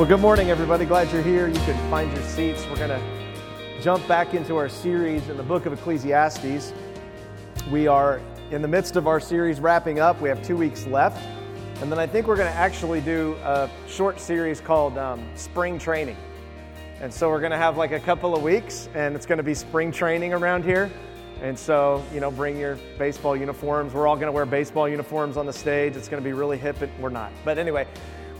Well, good morning, everybody. Glad you're here. You can find your seats. We're going to jump back into our series in the book of Ecclesiastes. We are in the midst of our series wrapping up. We have 2 weeks left. And then I think we're going to actually do a short series called Spring Training. And so we're going to have like a couple of weeks, and it's going to be spring training around here. And so, you know, bring your baseball uniforms. We're all going to wear baseball uniforms on the stage. It's going to be really hip, and we're not. But anyway,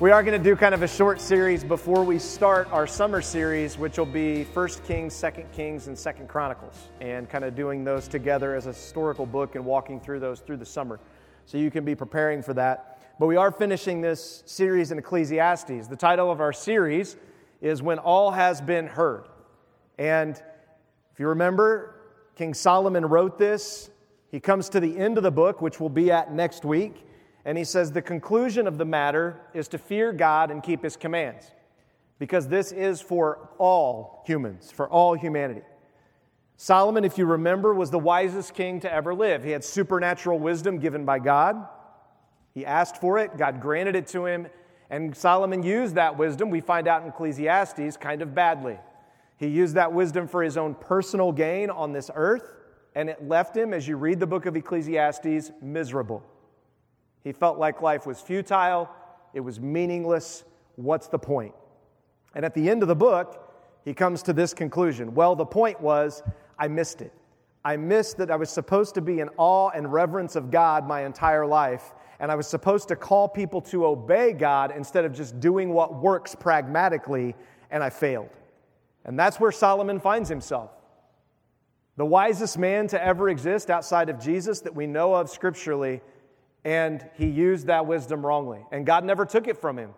we are going to do kind of a short series before we start our summer series, which will be First Kings, Second Kings, and Second Chronicles, and kind of doing those together as a historical book and walking through those through the summer. So you can be preparing for that. But we are finishing this series in Ecclesiastes. The title of our series is When All Has Been Heard. And if you remember, King Solomon wrote this. He comes to the end of the book, which we'll be at next week, and he says, the conclusion of the matter is to fear God and keep His commands, because this is for all humans, for all humanity. Solomon, if you remember, was the wisest king to ever live. He had supernatural wisdom given by God. He asked for it. God granted it to him, and Solomon used that wisdom, we find out in Ecclesiastes, kind of badly. He used that wisdom for his own personal gain on this earth, and it left him, as you read the book of Ecclesiastes, miserable. He felt like life was futile, it was meaningless, what's the point? And at the end of the book, he comes to this conclusion. Well, the point was, I missed it. I missed that I was supposed to be in awe and reverence of God my entire life, and I was supposed to call people to obey God instead of just doing what works pragmatically, and I failed. And that's where Solomon finds himself. The wisest man to ever exist outside of Jesus that we know of scripturally, and he used that wisdom wrongly. And God never took it from him.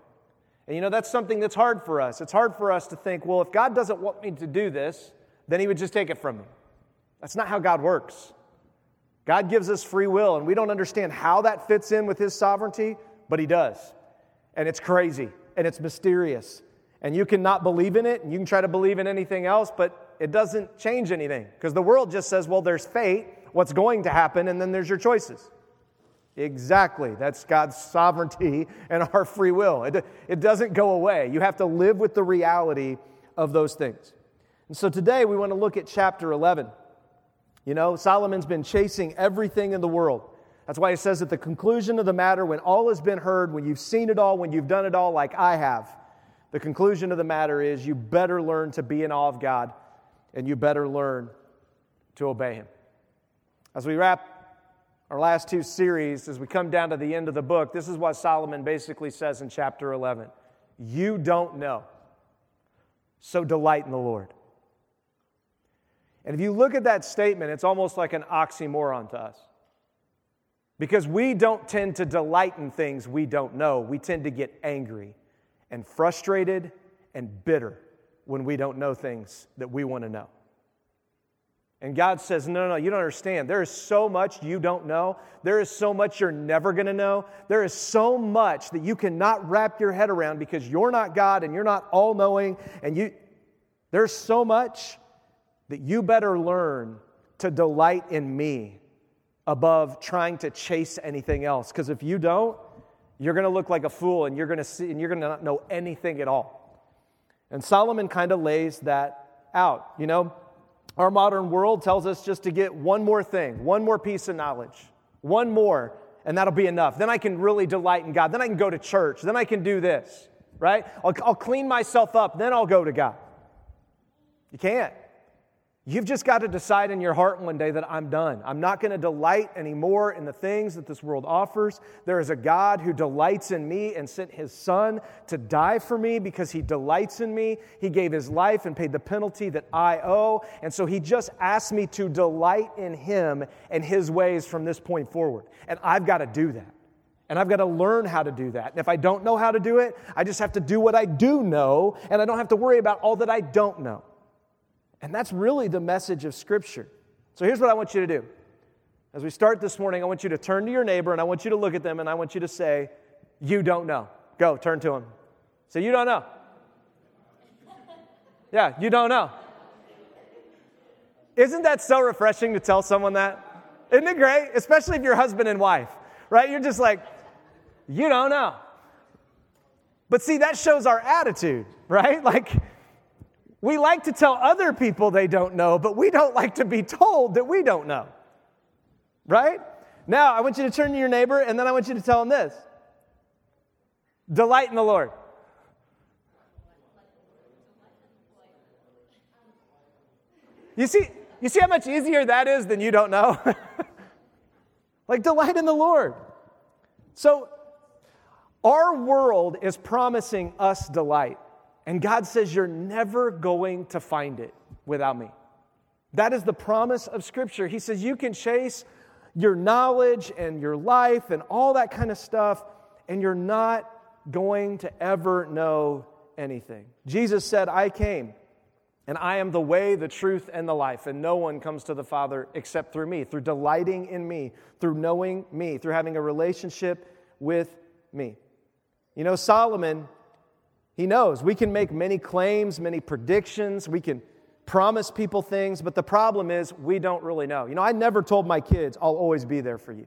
And you know, that's something that's hard for us. It's hard for us to think, well, if God doesn't want me to do this, then He would just take it from me. That's not how God works. God gives us free will, and we don't understand how that fits in with His sovereignty, but He does. And it's crazy, and it's mysterious. And you can not believe in it, and you can try to believe in anything else, but it doesn't change anything. Because the world just says, well, there's fate, what's going to happen, and then there's your choices. Exactly. That's God's sovereignty and our free will. It doesn't go away. You have to live with the reality of those things. And so today we want to look at chapter 11. You know, Solomon's been chasing everything in the world. That's why he says at the conclusion of the matter, when all has been heard, when you've seen it all, when you've done it all like I have, the conclusion of the matter is you better learn to be in awe of God, and you better learn to obey Him. As we wrap our last two series, as we come down to the end of the book, this is what Solomon basically says in chapter 11. You don't know, so delight in the Lord. And if you look at that statement, it's almost like an oxymoron to us. Because we don't tend to delight in things we don't know. We tend to get angry and frustrated and bitter when we don't know things that we want to know. And God says, no, you don't understand. There is so much you don't know. There is so much you're never going to know. There is so much that you cannot wrap your head around because you're not God and you're not all-knowing. And there's so much that you better learn to delight in Me above trying to chase anything else. Because if you don't, you're going to look like a fool, and you're going to not know anything at all. And Solomon kind of lays that out. You know, our modern world tells us just to get one more thing, one more piece of knowledge, one more, and that'll be enough. Then I can really delight in God. Then I can go to church. Then I can do this, right? I'll clean myself up. Then I'll go to God. You can't. You've just got to decide in your heart one day that I'm done. I'm not going to delight anymore in the things that this world offers. There is a God who delights in me and sent His Son to die for me because He delights in me. He gave His life and paid the penalty that I owe. And so He just asked me to delight in Him and His ways from this point forward. And I've got to do that. And I've got to learn how to do that. And if I don't know how to do it, I just have to do what I do know. And I don't have to worry about all that I don't know. And that's really the message of Scripture. So here's what I want you to do. As we start this morning, I want you to turn to your neighbor, and I want you to look at them, and I want you to say, you don't know. Go, turn to him. Say, you don't know. Yeah, you don't know. Isn't that so refreshing to tell someone that? Isn't it great? Especially if you're husband and wife, right? You're just like, you don't know. But see, that shows our attitude, right? Like, we like to tell other people they don't know, but we don't like to be told that we don't know, right? Now, I want you to turn to your neighbor, and then I want you to tell them this. Delight in the Lord. You see how much easier that is than you don't know? Like, delight in the Lord. So our world is promising us delight. And God says, you're never going to find it without me. That is the promise of Scripture. He says, you can chase your knowledge and your life and all that kind of stuff, and you're not going to ever know anything. Jesus said, I came, and I am the way, the truth, and the life, and no one comes to the Father except through me, through delighting in me, through knowing me, through having a relationship with me. You know, Solomon, he knows we can make many claims, many predictions, we can promise people things, but the problem is we don't really know. You know, I never told my kids, I'll always be there for you.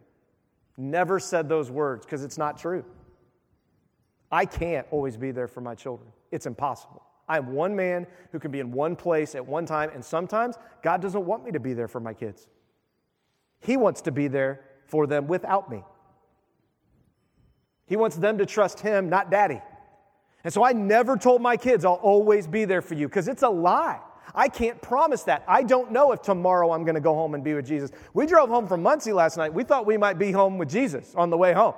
Never said those words because it's not true. I can't always be there for my children. It's impossible. I'm one man who can be in one place at one time, and sometimes God doesn't want me to be there for my kids. He wants to be there for them without me. He wants them to trust him, not daddy. And so I never told my kids, I'll always be there for you, because it's a lie. I can't promise that. I don't know if tomorrow I'm going to go home and be with Jesus. We drove home from Muncie last night. We thought we might be home with Jesus on the way home.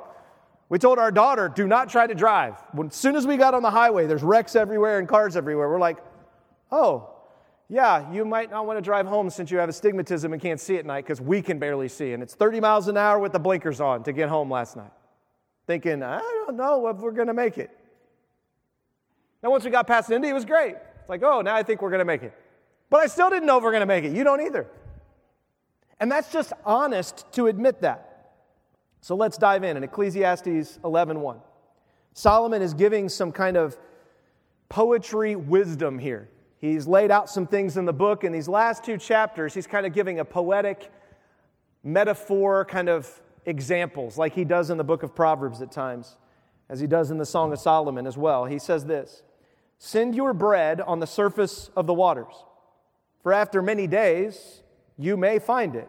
We told our daughter, do not try to drive. As soon as we got on the highway, there's wrecks everywhere and cars everywhere. We're like, oh, yeah, you might not want to drive home since you have astigmatism and can't see at night, because we can barely see. And it's 30 miles an hour with the blinkers on to get home last night. Thinking, I don't know if we're going to make it. Now, once we got past Indy, it was great. It's like, oh, now I think we're going to make it. But I still didn't know if we're going to make it. You don't either. And that's just honest to admit that. So let's dive in. In Ecclesiastes 11:1, Solomon is giving some kind of poetry wisdom here. He's laid out some things in the book. In these last two chapters, he's kind of giving a poetic metaphor kind of examples, like he does in the book of Proverbs at times, as he does in the Song of Solomon as well. He says this, "Send your bread on the surface of the waters, for after many days you may find it.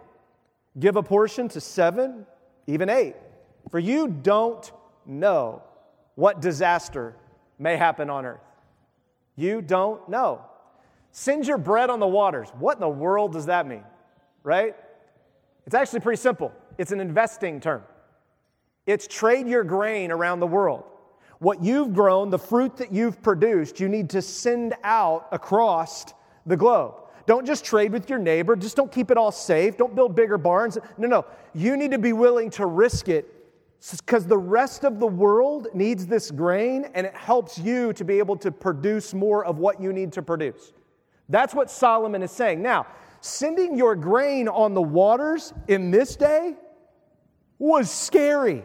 Give a portion to 7, even 8, for you don't know what disaster may happen on earth." You don't know. Send your bread on the waters. What in the world does that mean, right? It's actually pretty simple. It's an investing term. It's trade your grain around the world. What you've grown, the fruit that you've produced, you need to send out across the globe. Don't just trade with your neighbor. Just don't keep it all safe. Don't build bigger barns. No. You need to be willing to risk it, because the rest of the world needs this grain, and it helps you to be able to produce more of what you need to produce. That's what Solomon is saying. Now, sending your grain on the waters in this day was scary.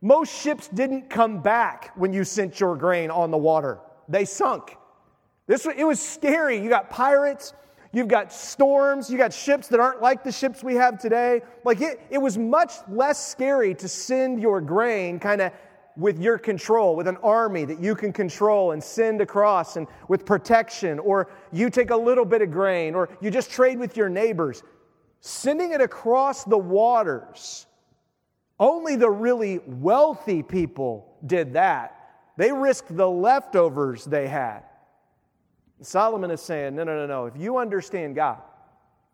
Most ships didn't come back when you sent your grain on the water. They sunk. It was scary. You got pirates. You've got storms. You got ships that aren't like the ships we have today. Like it was much less scary to send your grain kind of with your control, with an army that you can control and send across and with protection, or you take a little bit of grain, or you just trade with your neighbors. Sending it across the waters, only the really wealthy people did that. They risked the leftovers they had. Solomon is saying, no. If you understand God,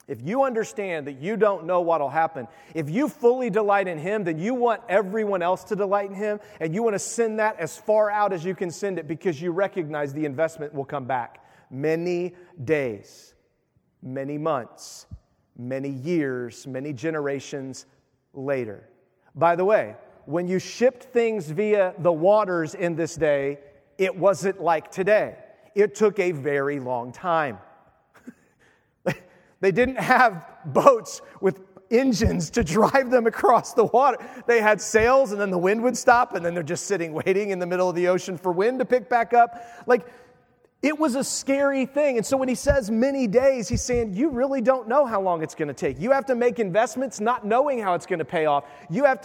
if you understand that you don't know what will happen, if you fully delight in him, then you want everyone else to delight in him, and you want to send that as far out as you can send it, because you recognize the investment will come back. Many days, many months, many years, many generations later. By the way, when you shipped things via the waters in this day, it wasn't like today. It took a very long time. They didn't have boats with engines to drive them across the water. They had sails, and then the wind would stop, and then they're just sitting waiting in the middle of the ocean for wind to pick back up. Like, It was a scary thing. And so when he says many days, he's saying, you really don't know how long it's going to take. You have to make investments not knowing how it's going to pay off. You have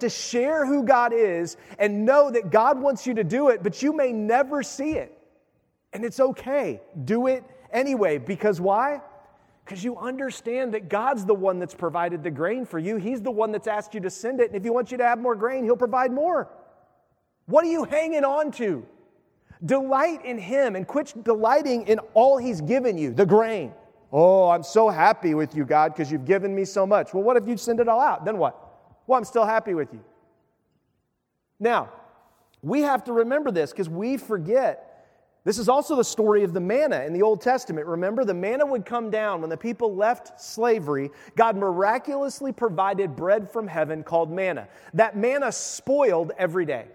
to share who God is and know that God wants you to do it, but you may never see it. And it's okay. Do it anyway. Because why? Because you understand that God's the one that's provided the grain for you. He's the one that's asked you to send it. And if he wants you to have more grain, he'll provide more. What are you hanging on to? Delight in him and quit delighting in all he's given you, the grain. Oh, I'm so happy with you, God, because you've given me so much. Well, what if you send it all out? Then what? Well, I'm still happy with you. Now, we have to remember this because we forget. This is also the story of the manna in the Old Testament. Remember, the manna would come down when the people left slavery. God miraculously provided bread from heaven called manna. That manna spoiled every day.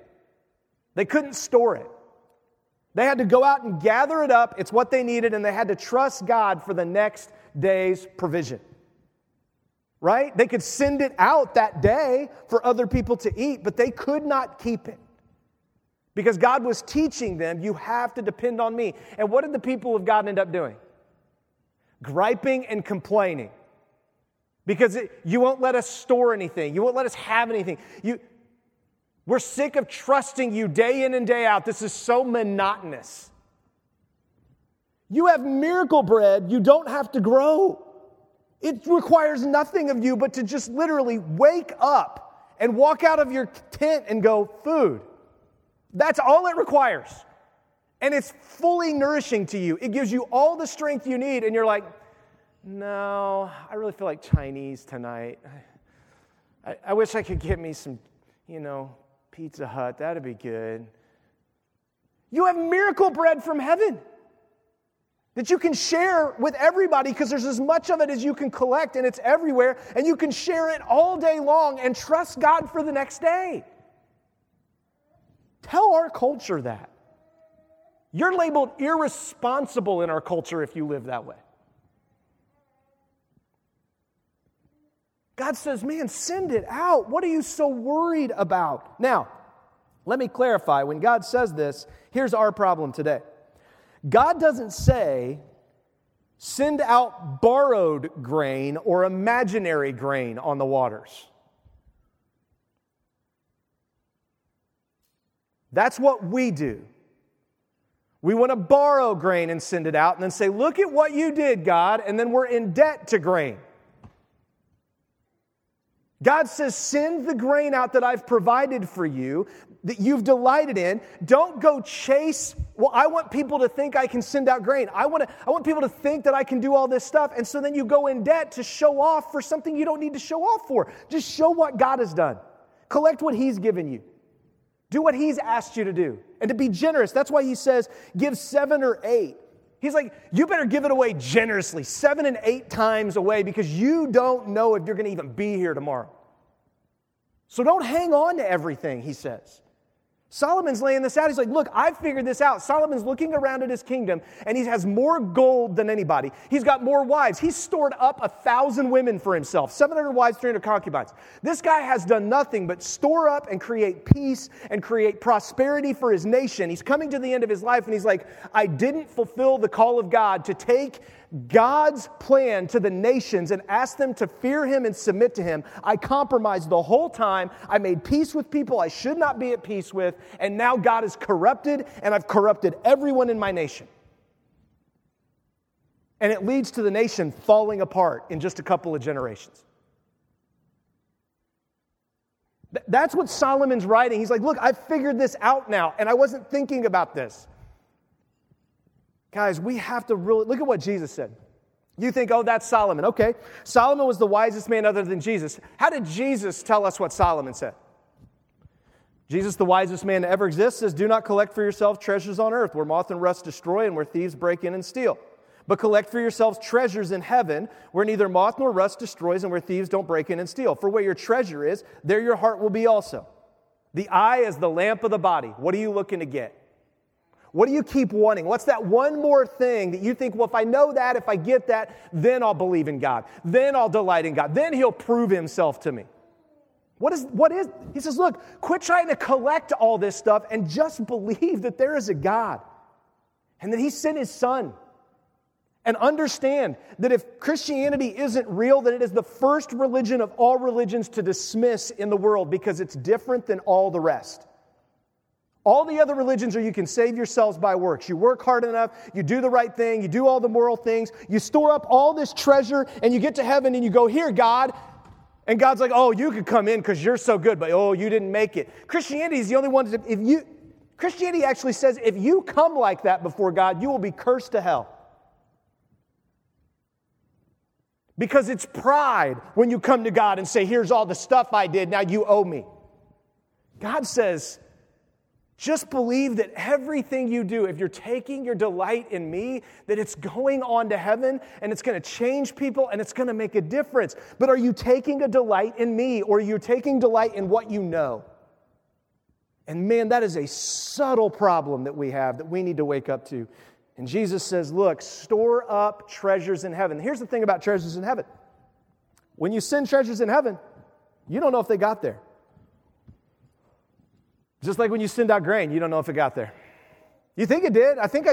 They couldn't store it. They had to go out and gather it up. It's what they needed, and they had to trust God for the next day's provision. Right? They could send it out that day for other people to eat, but they could not keep it because God was teaching them, you have to depend on me. And what did the people of God end up doing? Griping and complaining because you won't let us store anything. You won't let us have anything. We're sick of trusting you day in and day out. This is so monotonous. You have miracle bread. You don't have to grow. It requires nothing of you but to just literally wake up and walk out of your tent and go, food. That's all it requires. And it's fully nourishing to you. It gives you all the strength you need. And you're like, no, I really feel like Chinese tonight. I wish I could get me some, Pizza Hut, that'd be good. You have miracle bread from heaven that you can share with everybody because there's as much of it as you can collect and it's everywhere and you can share it all day long and trust God for the next day. Tell our culture that. You're labeled irresponsible in our culture if you live that way. God says, man, send it out. What are you so worried about? Now, let me clarify. When God says this, here's our problem today. God doesn't say, send out borrowed grain or imaginary grain on the waters. That's what we do. We want to borrow grain and send it out and then say, look at what you did, God, and then we're in debt to grain. God says, send the grain out that I've provided for you, that you've delighted in. Don't go chase, well, I want people to think I can send out grain. I want people to think that I can do all this stuff. And so then you go in debt to show off for something you don't need to show off for. Just show what God has done. Collect what he's given you. Do what he's asked you to do. And to be generous. That's why he says, give 7 or 8. He's like, you better give it away generously, 7 and 8 times away because you don't know if you're going to even be here tomorrow. So don't hang on to everything, he says. Solomon's laying this out. He's like, look, I figured this out. Solomon's looking around at his kingdom, and he has more gold than anybody. He's got more wives. He's stored up 1,000 women for himself, 700 wives, 300 concubines. This guy has done nothing but store up and create peace and create prosperity for his nation. He's coming to the end of his life, and he's like, I didn't fulfill the call of God to take God's plan to the nations and ask them to fear him and submit to him. I compromised the whole time. I made peace with people I should not be at peace with. And now God is corrupted, and I've corrupted everyone in my nation. And it leads to the nation falling apart in just a couple of generations. That's what Solomon's writing. He's like, look, I figured this out now, and I wasn't thinking about this. Guys, we have to really look at what Jesus said. You think, oh, that's Solomon. Okay, Solomon was the wisest man other than Jesus. How did Jesus tell us what Solomon said? Jesus, the wisest man that ever exists, says, do not collect for yourselves treasures on earth where moth and rust destroy and where thieves break in and steal. But collect for yourselves treasures in heaven where neither moth nor rust destroys and where thieves don't break in and steal. For where your treasure is, there your heart will be also. The eye is the lamp of the body. What are you looking to get? What do you keep wanting? What's that one more thing that you think, well, if I know that, if I get that, then I'll believe in God. Then I'll delight in God. Then he'll prove himself to me. What is? He says, look, quit trying to collect all this stuff and just believe that there is a God. and that he sent his son. And understand that if Christianity isn't real, then it is the first religion of all religions to dismiss in the world because it's different than all the rest. All the other religions are you can save yourselves by works. You work hard enough, you do the right thing, you do all the moral things, you store up all this treasure, and you get to heaven and you go, "Here, God." And God's like, "Oh, you could come in because you're so good, but oh, you didn't make it." Christianity is the only one that, Christianity actually says if you come like that before God, you will be cursed to hell. Because it's pride when you come to God and say, "Here's all the stuff I did, now you owe me." God says, just believe that everything you do, if you're taking your delight in me, that it's going on to heaven and it's going to change people and it's going to make a difference. But are you taking a delight in me, or are you taking delight in what you know? And man, that is a subtle problem that we have that we need to wake up to. And Jesus says, look, store up treasures in heaven. Here's the thing about treasures in heaven. When you send treasures in heaven, you don't know if they got there. Just like when you send out grain, you don't know if it got there. You think it did. I think it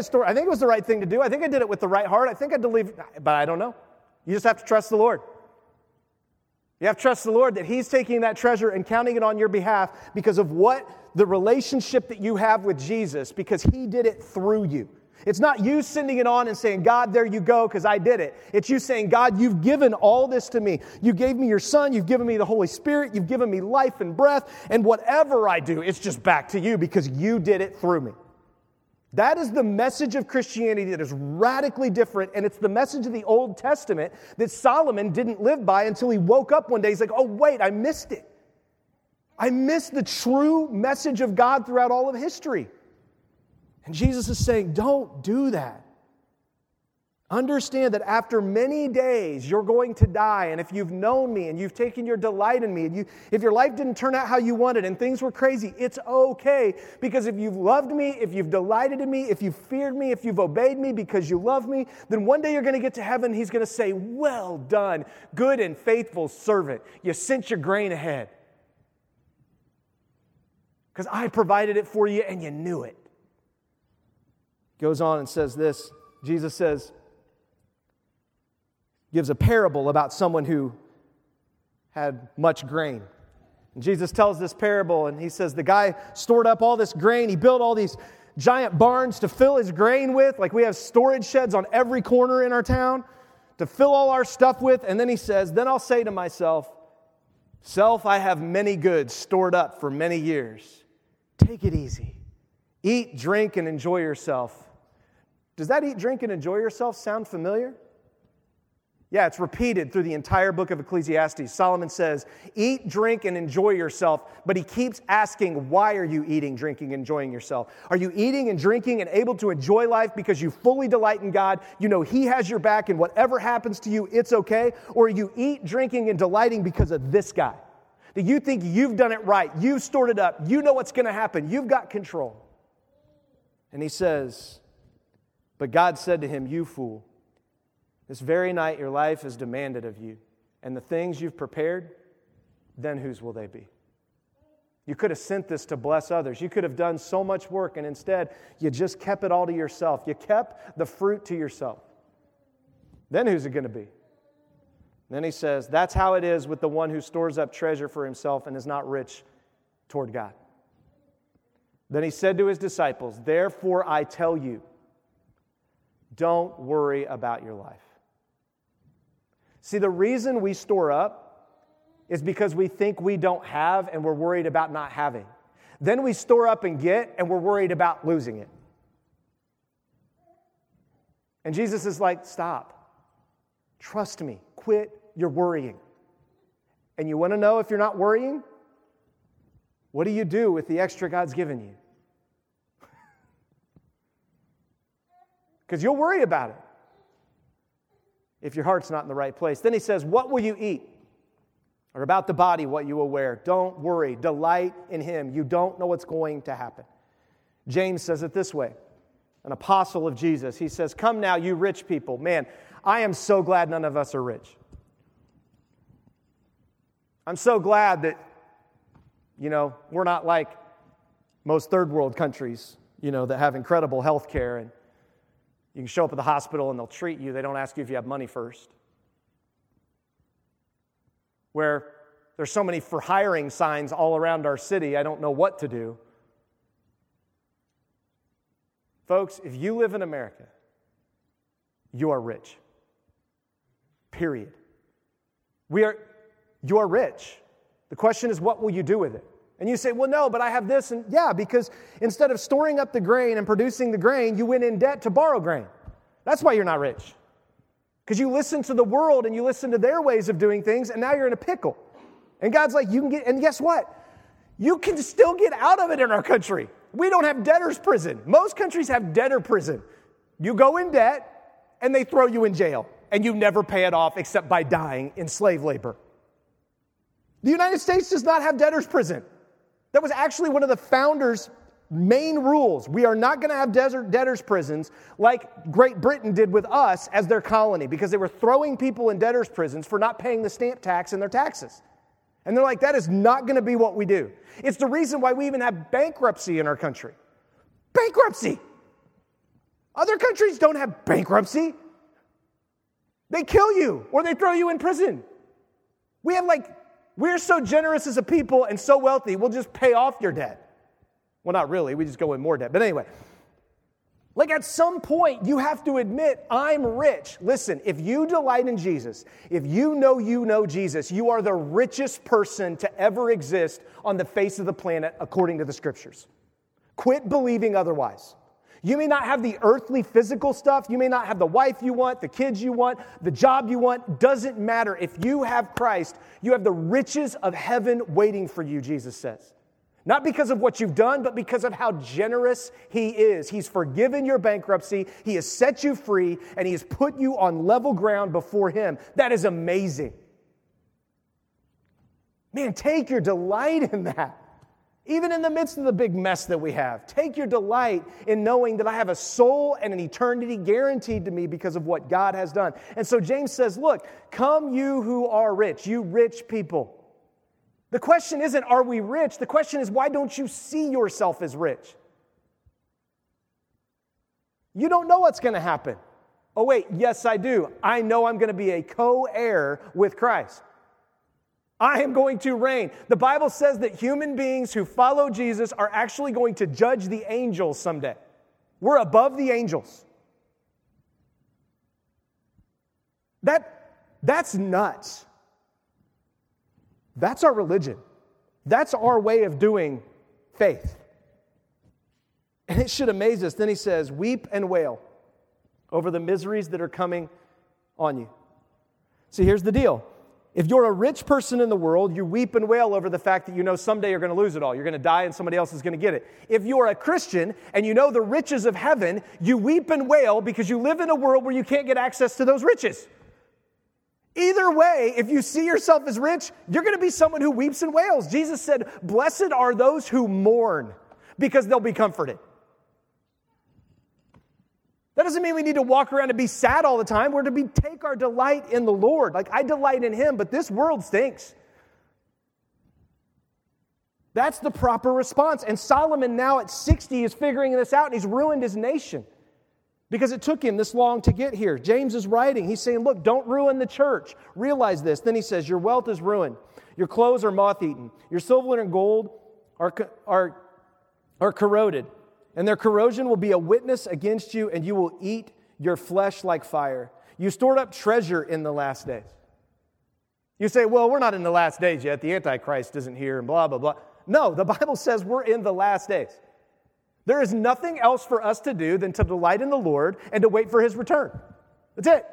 was the right thing to do. I think I did it with the right heart. I think I believed, but I don't know. You just have to trust the Lord. You have to trust the Lord that he's taking that treasure and counting it on your behalf because of what the relationship that you have with Jesus, because he did it through you. It's not you sending it on and saying, "God, there you go, because I did it." It's you saying, "God, you've given all this to me. You gave me your son. You've given me the Holy Spirit. You've given me life and breath. And whatever I do, it's just back to you because you did it through me." That is the message of Christianity that is radically different. And it's the message of the Old Testament that Solomon didn't live by until he woke up one day. He's like, "Oh, wait, I missed it. I missed the true message of God throughout all of history." And Jesus is saying, don't do that. Understand that after many days, you're going to die. And if you've known me and you've taken your delight in me, and if your life didn't turn out how you wanted and things were crazy, it's okay. Because if you've loved me, if you've delighted in me, if you've feared me, if you've obeyed me because you love me, then one day you're going to get to heaven. He's going to say, "Well done, good and faithful servant. You sent your grain ahead. Because I provided it for you and you knew it." Goes on and says this. Jesus says, gives a parable about someone who had much grain. And Jesus tells this parable, and he says, the guy stored up all this grain. He built all these giant barns to fill his grain with. Like we have storage sheds on every corner in our town to fill all our stuff with. And then he says, "Then I'll say to myself, self, I have many goods stored up for many years. Take it easy. Eat, drink, and enjoy yourself." Does that "eat, drink, and enjoy yourself" sound familiar? Yeah, it's repeated through the entire book of Ecclesiastes. Solomon says, "Eat, drink, and enjoy yourself," but he keeps asking, why are you eating, drinking, enjoying yourself? Are you eating and drinking and able to enjoy life because you fully delight in God? You know he has your back, and whatever happens to you, it's okay. Or are you eat, drinking, and delighting because of this guy? That you think you've done it right, you've stored it up, you know what's going to happen, you've got control. And he says, "But God said to him, 'You fool, this very night your life is demanded of you, and the things you've prepared, then whose will they be?'" You could have sent this to bless others. You could have done so much work, and instead you just kept it all to yourself. You kept the fruit to yourself. Then who's it going to be? And then he says, "That's how it is with the one who stores up treasure for himself and is not rich toward God." Then he said to his disciples, "Therefore I tell you, don't worry about your life." See, the reason we store up is because we think we don't have and we're worried about not having. Then we store up and get and we're worried about losing it. And Jesus is like, stop. Trust me. Quit your worrying. And you want to know if you're not worrying? What do you do with the extra God's given you? Because you'll worry about it if your heart's not in the right place. Then he says, "What will you eat? Or about the body, what you will wear? Don't worry. Delight in him." You don't know what's going to happen. James says it this way, an apostle of Jesus. He says, "Come now, you rich people." Man, I am so glad none of us are rich. I'm so glad that, we're not like most third world countries, that have incredible health care and You can show up at the hospital and they'll treat you. They don't ask you if you have money first. Where there's so many for hiring signs all around our city, I don't know what to do. Folks, if you live in America, you are rich. Period. You are rich. The question is, what will you do with it? And you say, well, no, but I have this. And yeah, because instead of storing up the grain and producing the grain, you went in debt to borrow grain. That's why you're not rich. Because you listen to the world and you listen to their ways of doing things, and now you're in a pickle. And God's like, you can get, and guess what? You can still get out of it in our country. We don't have debtor's prison. Most countries have debtor prison. You go in debt, and they throw you in jail, and you never pay it off except by dying in slave labor. The United States does not have debtor's prison. That was actually one of the founders' main rules. We are not going to have debtor's prisons like Great Britain did with us as their colony, because they were throwing people in debtor's prisons for not paying the stamp tax and their taxes. And they're like, that is not going to be what we do. It's the reason why we even have bankruptcy in our country. Bankruptcy! Other countries don't have bankruptcy. They kill you or they throw you in prison. We have we're so generous as a people and so wealthy, we'll just pay off your debt. Well, not really. We just go in more debt. But anyway, at some point, you have to admit, I'm rich. Listen, if you delight in Jesus, if you know Jesus, you are the richest person to ever exist on the face of the planet according to the Scriptures. Quit believing otherwise. You may not have the earthly physical stuff. You may not have the wife you want, the kids you want, the job you want. Doesn't matter. If you have Christ, you have the riches of heaven waiting for you, Jesus says. Not because of what you've done, but because of how generous He is. He's forgiven your bankruptcy. He has set you free, and He has put you on level ground before Him. That is amazing. Man, take your delight in that. Even in the midst of the big mess that we have, take your delight in knowing that I have a soul and an eternity guaranteed to me because of what God has done. And so James says, look, come you who are rich, you rich people. The question isn't, are we rich? The question is, why don't you see yourself as rich? You don't know what's going to happen. Oh, wait, yes, I do. I know I'm going to be a co-heir with Christ. I am going to reign. The Bible says that human beings who follow Jesus are actually going to judge the angels someday. We're above the angels. That's nuts. That's our religion. That's our way of doing faith. And it should amaze us. Then he says, weep and wail over the miseries that are coming on you. See, here's the deal. If you're a rich person in the world, you weep and wail over the fact that you know someday you're going to lose it all. You're going to die and somebody else is going to get it. If you're a Christian and you know the riches of heaven, you weep and wail because you live in a world where you can't get access to those riches. Either way, if you see yourself as rich, you're going to be someone who weeps and wails. Jesus said, blessed are those who mourn because they'll be comforted. That doesn't mean we need to walk around and be sad all the time. We're to take our delight in the Lord. I delight in Him, but this world stinks. That's the proper response. And Solomon now at 60 is figuring this out, and he's ruined his nation because it took him this long to get here. James is writing. He's saying, look, don't ruin the church. Realize this. Then he says, your wealth is ruined. Your clothes are moth-eaten. Your silver and gold are corroded. And their corrosion will be a witness against you, and you will eat your flesh like fire. You stored up treasure in the last days. You say, well, we're not in the last days yet. The Antichrist isn't here and blah, blah, blah. No, the Bible says we're in the last days. There is nothing else for us to do than to delight in the Lord and to wait for His return. That's it.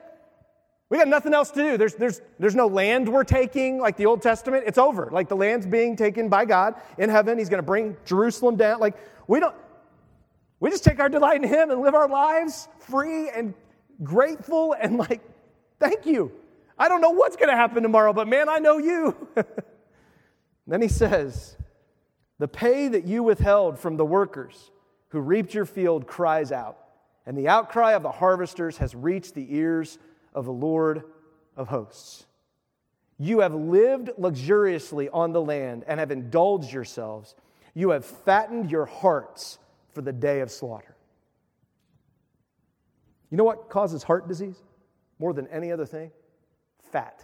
We got nothing else to do. There's no land we're taking like the Old Testament. It's over. The land's being taken by God in heaven. He's going to bring Jerusalem down. We just take our delight in Him and live our lives free and grateful and thank you. I don't know what's going to happen tomorrow, but man, I know you. Then he says, the pay that you withheld from the workers who reaped your field cries out, and the outcry of the harvesters has reached the ears of the Lord of hosts. You have lived luxuriously on the land and have indulged yourselves. You have fattened your hearts for the day of slaughter. You know what causes heart disease more than any other thing? Fat.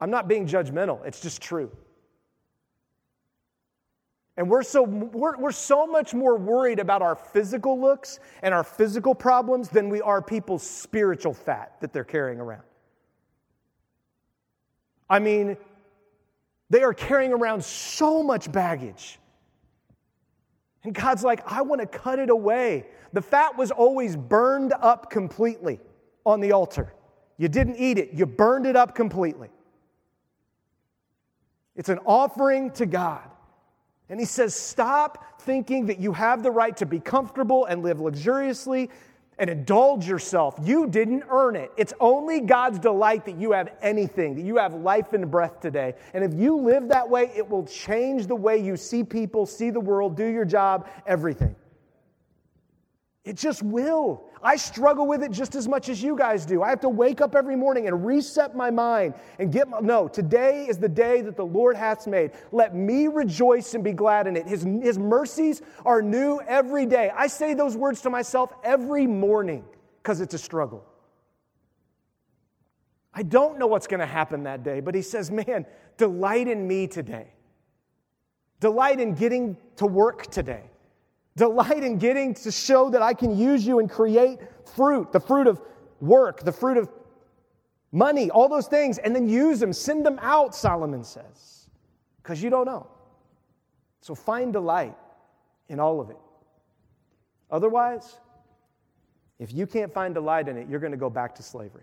I'm not being judgmental. It's just true. And we're so much more worried about our physical looks and our physical problems than we are people's spiritual fat that they're carrying around. I mean, they are carrying around so much baggage. And God's like, I want to cut it away. The fat was always burned up completely on the altar. You didn't eat it. You burned it up completely. It's an offering to God. And he says, stop thinking that you have the right to be comfortable and live luxuriously and indulge yourself. You didn't earn it. It's only God's delight that you have anything, that you have life and breath today. And if you live that way, it will change the way you see people, see the world, do your job, everything. It just will. I struggle with it just as much as you guys do. I have to wake up every morning and reset my mind and no, today is the day that the Lord hath made. Let me rejoice and be glad in it. His mercies are new every day. I say those words to myself every morning because it's a struggle. I don't know what's going to happen that day, but he says, man, delight in me today. Delight in getting to work today. Delight in getting to show that I can use you and create fruit, the fruit of work, the fruit of money, all those things, and then use them, send them out, Solomon says, because you don't know. So find delight in all of it. Otherwise, if you can't find delight in it, you're going to go back to slavery.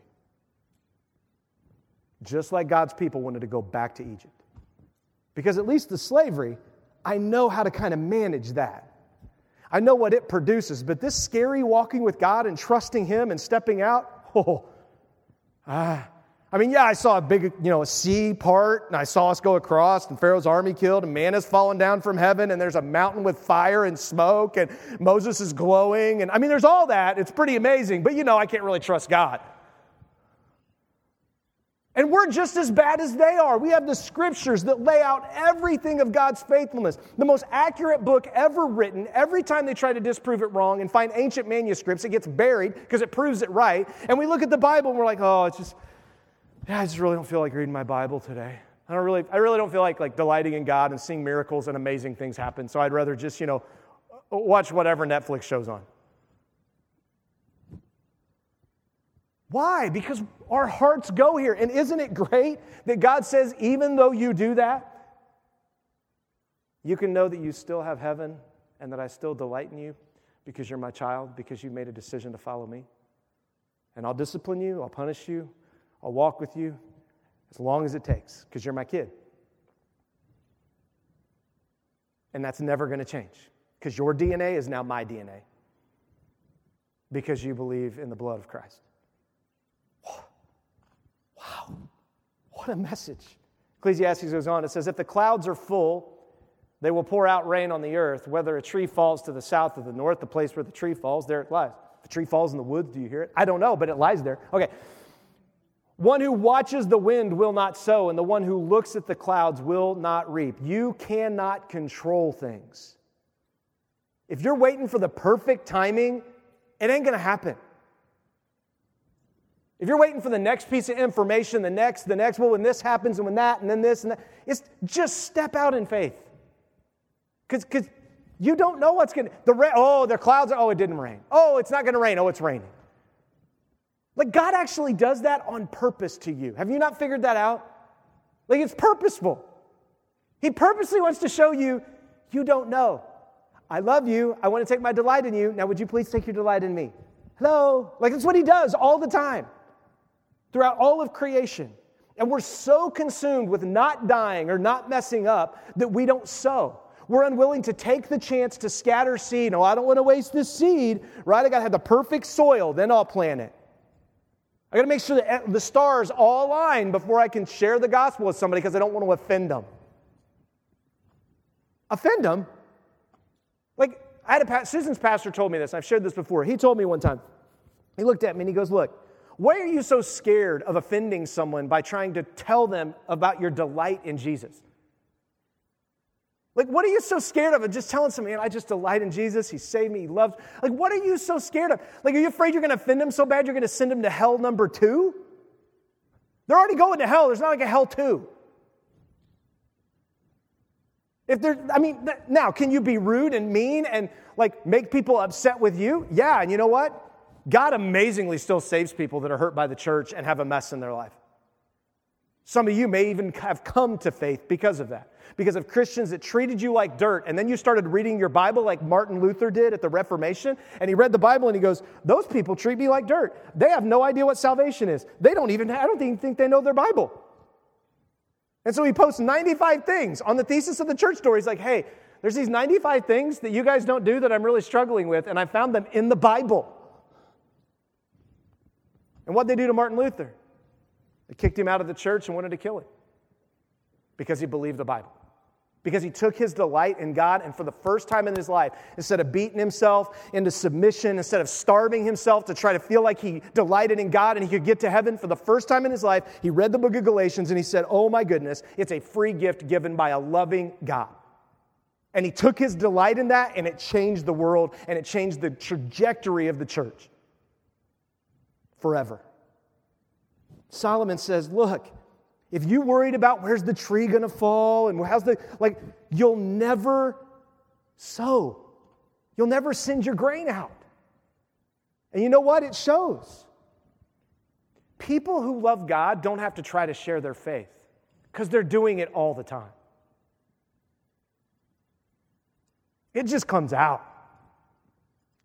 Just like God's people wanted to go back to Egypt. Because at least the slavery, I know how to kind of manage that. I know what it produces, but this scary walking with God and trusting Him and stepping out, I saw a big, a sea part, and I saw us go across, and Pharaoh's army killed, and manna's fallen down from heaven, and there's a mountain with fire and smoke, and Moses is glowing, and there's all that. It's pretty amazing, but I can't really trust God. And we're just as bad as they are. We have the scriptures that lay out everything of God's faithfulness. The most accurate book ever written. Every time they try to disprove it wrong and find ancient manuscripts, it gets buried because it proves it right. And we look at the Bible and we're like, I just really don't feel like reading my Bible today. I really don't feel like delighting in God and seeing miracles and amazing things happen. So I'd rather just, watch whatever Netflix shows on. Why? Because our hearts go here. And isn't it great that God says, even though you do that, you can know that you still have heaven and that I still delight in you because you're my child, because you made a decision to follow me. And I'll discipline you, I'll punish you, I'll walk with you as long as it takes because you're my kid. And that's never going to change because your DNA is now my DNA because you believe in the blood of Christ. Wow, what a message. Ecclesiastes goes on, it says, if the clouds are full, they will pour out rain on the earth. Whether a tree falls to the south or the north, the place where the tree falls, there it lies. If the tree falls in the woods, do you hear it? I don't know, but it lies there. Okay. One who watches the wind will not sow, and the one who looks at the clouds will not reap. You cannot control things. If you're waiting for the perfect timing, it ain't going to happen. If you're waiting for the next piece of information, the next, when this happens and when that and then this and that, it's just step out in faith. Because you don't know what's going to, the clouds are, it didn't rain. Oh, it's not going to rain. Oh, it's raining. Like God actually does that on purpose to you. Have you not figured that out? Like it's purposeful. He purposely wants to show you, you don't know. I love you. I want to take my delight in you. Now, would you please take your delight in me? Hello. Like that's what he does all the time. Throughout all of creation. And we're so consumed with not dying or not messing up that we don't sow. We're unwilling to take the chance to scatter seed. No, I don't want to waste this seed, right? I got to have the perfect soil, then I'll plant it. I got to make sure that the stars all align before I can share the gospel with somebody because I don't want to offend them. Offend them? Like, Susan's pastor told me this, and I've shared this before. He told me one time, he looked at me and he goes, look, why are you so scared of offending someone by trying to tell them about your delight in Jesus? Like, what are you so scared of? Just telling somebody, man, I just delight in Jesus. He saved me. He loved. Like, what are you so scared of? Like, are you afraid you're going to offend him so bad you're going to send him to hell number 2? They're already going to hell. There's not like a hell 2. If there, I mean, now, can you be rude and mean and, like, make people upset with you? Yeah, and you know what? God amazingly still saves people that are hurt by the church and have a mess in their life. Some of you may even have come to faith because of that, because of Christians that treated you like dirt, and then you started reading your Bible like Martin Luther did at the Reformation, and he read the Bible and he goes, those people treat me like dirt. They have no idea what salvation is. They don't even, I don't even think they know their Bible. And so he posts 95 things on the thesis of the church story. He's like, hey, there's these 95 things that you guys don't do that I'm really struggling with, and I found them in the Bible. And what'd they do to Martin Luther? They kicked him out of the church and wanted to kill him because he believed the Bible, because he took his delight in God, and for the first time in his life, instead of beating himself into submission, instead of starving himself to try to feel like he delighted in God and he could get to heaven, for the first time in his life, he read the book of Galatians and he said, oh my goodness, it's a free gift given by a loving God. And he took his delight in that, and it changed the world, and it changed the trajectory of the church forever. Solomon says, look, if you worried about where's the tree going to fall and how's the, like, you'll never sow. You'll never send your grain out. And you know what? It shows. People who love God don't have to try to share their faith because they're doing it all the time. It just comes out.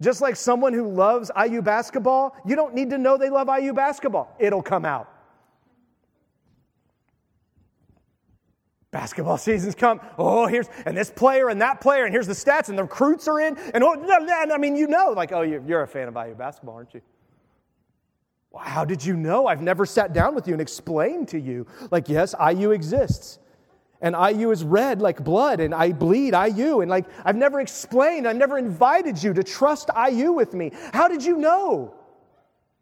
Just like someone who loves IU basketball, you don't need to know they love IU basketball. It'll come out. Basketball season's come. Oh, here's, and this player and that player, and here's the stats, and the recruits are in. And oh, I mean, you know, like, oh, you're a fan of IU basketball, aren't you? Well, how did you know? I've never sat down with you and explained to you, like, yes, IU exists. And IU is red like blood, and I bleed IU. And, like, I've never explained, I've never invited you to trust IU with me. How did you know?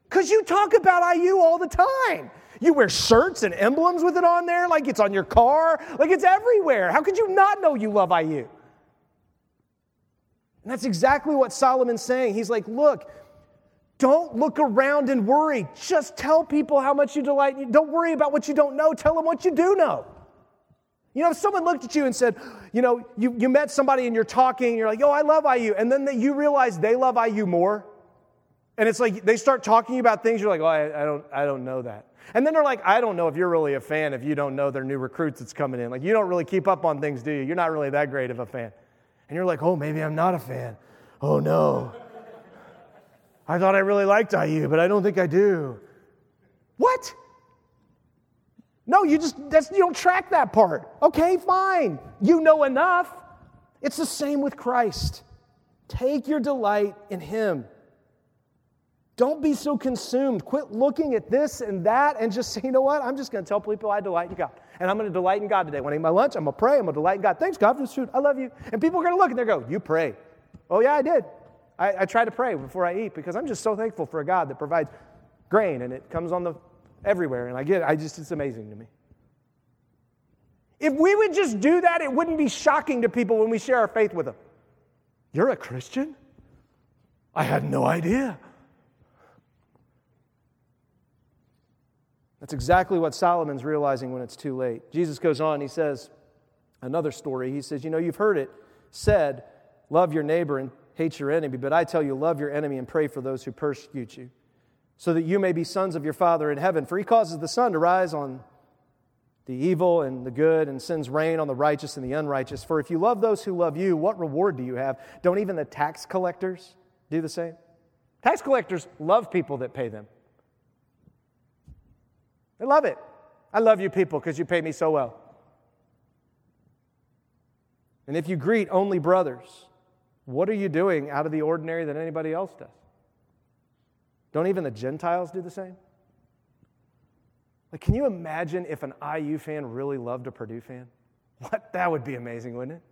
Because you talk about IU all the time. You wear shirts and emblems with it on there, like it's on your car, like it's everywhere. How could you not know you love IU? And that's exactly what Solomon's saying. He's like, look, don't look around and worry. Just tell people how much you delight. Don't worry about what you don't know. Tell them what you do know. You know, if someone looked at you and said, you know, you met somebody and you're talking, and you're like, oh, I love IU. And then you realize they love IU more. And it's like they start talking about things. You're like, oh, I don't know that. And then they're like, I don't know if you're really a fan if you don't know their new recruits that's coming in. Like, you don't really keep up on things, do you? You're not really that great of a fan. And you're like, oh, maybe I'm not a fan. Oh, no. I thought I really liked IU, but I don't think I do. What? No, you don't track that part. Okay, fine. You know enough. It's the same with Christ. Take your delight in him. Don't be so consumed. Quit looking at this and that and just say, you know what? I'm just going to tell people I delight in God. And I'm going to delight in God today. When I eat my lunch, I'm going to pray. I'm going to delight in God. Thanks, God, for this food. I love you. And people are going to look and they're going, you pray. Oh, yeah, I did. I try to pray before I eat because I'm just so thankful for a God that provides grain and it comes on the everywhere. And I get it. It's amazing to me. If we would just do that, it wouldn't be shocking to people when we share our faith with them. You're a Christian? I had no idea. That's exactly what Solomon's realizing when it's too late. Jesus goes on, he says, another story. He says, you know, you've heard it said, love your neighbor and hate your enemy. But I tell you, love your enemy and pray for those who persecute you, so that you may be sons of your Father in heaven. For he causes the sun to rise on the evil and the good and sends rain on the righteous and the unrighteous. For if you love those who love you, what reward do you have? Don't even the tax collectors do the same? Tax collectors love people that pay them. They love it. I love you people because you pay me so well. And if you greet only brothers, what are you doing out of the ordinary that anybody else does? Don't even the Gentiles do the same? Like, can you imagine if an IU fan really loved a Purdue fan? What? That would be amazing, wouldn't it?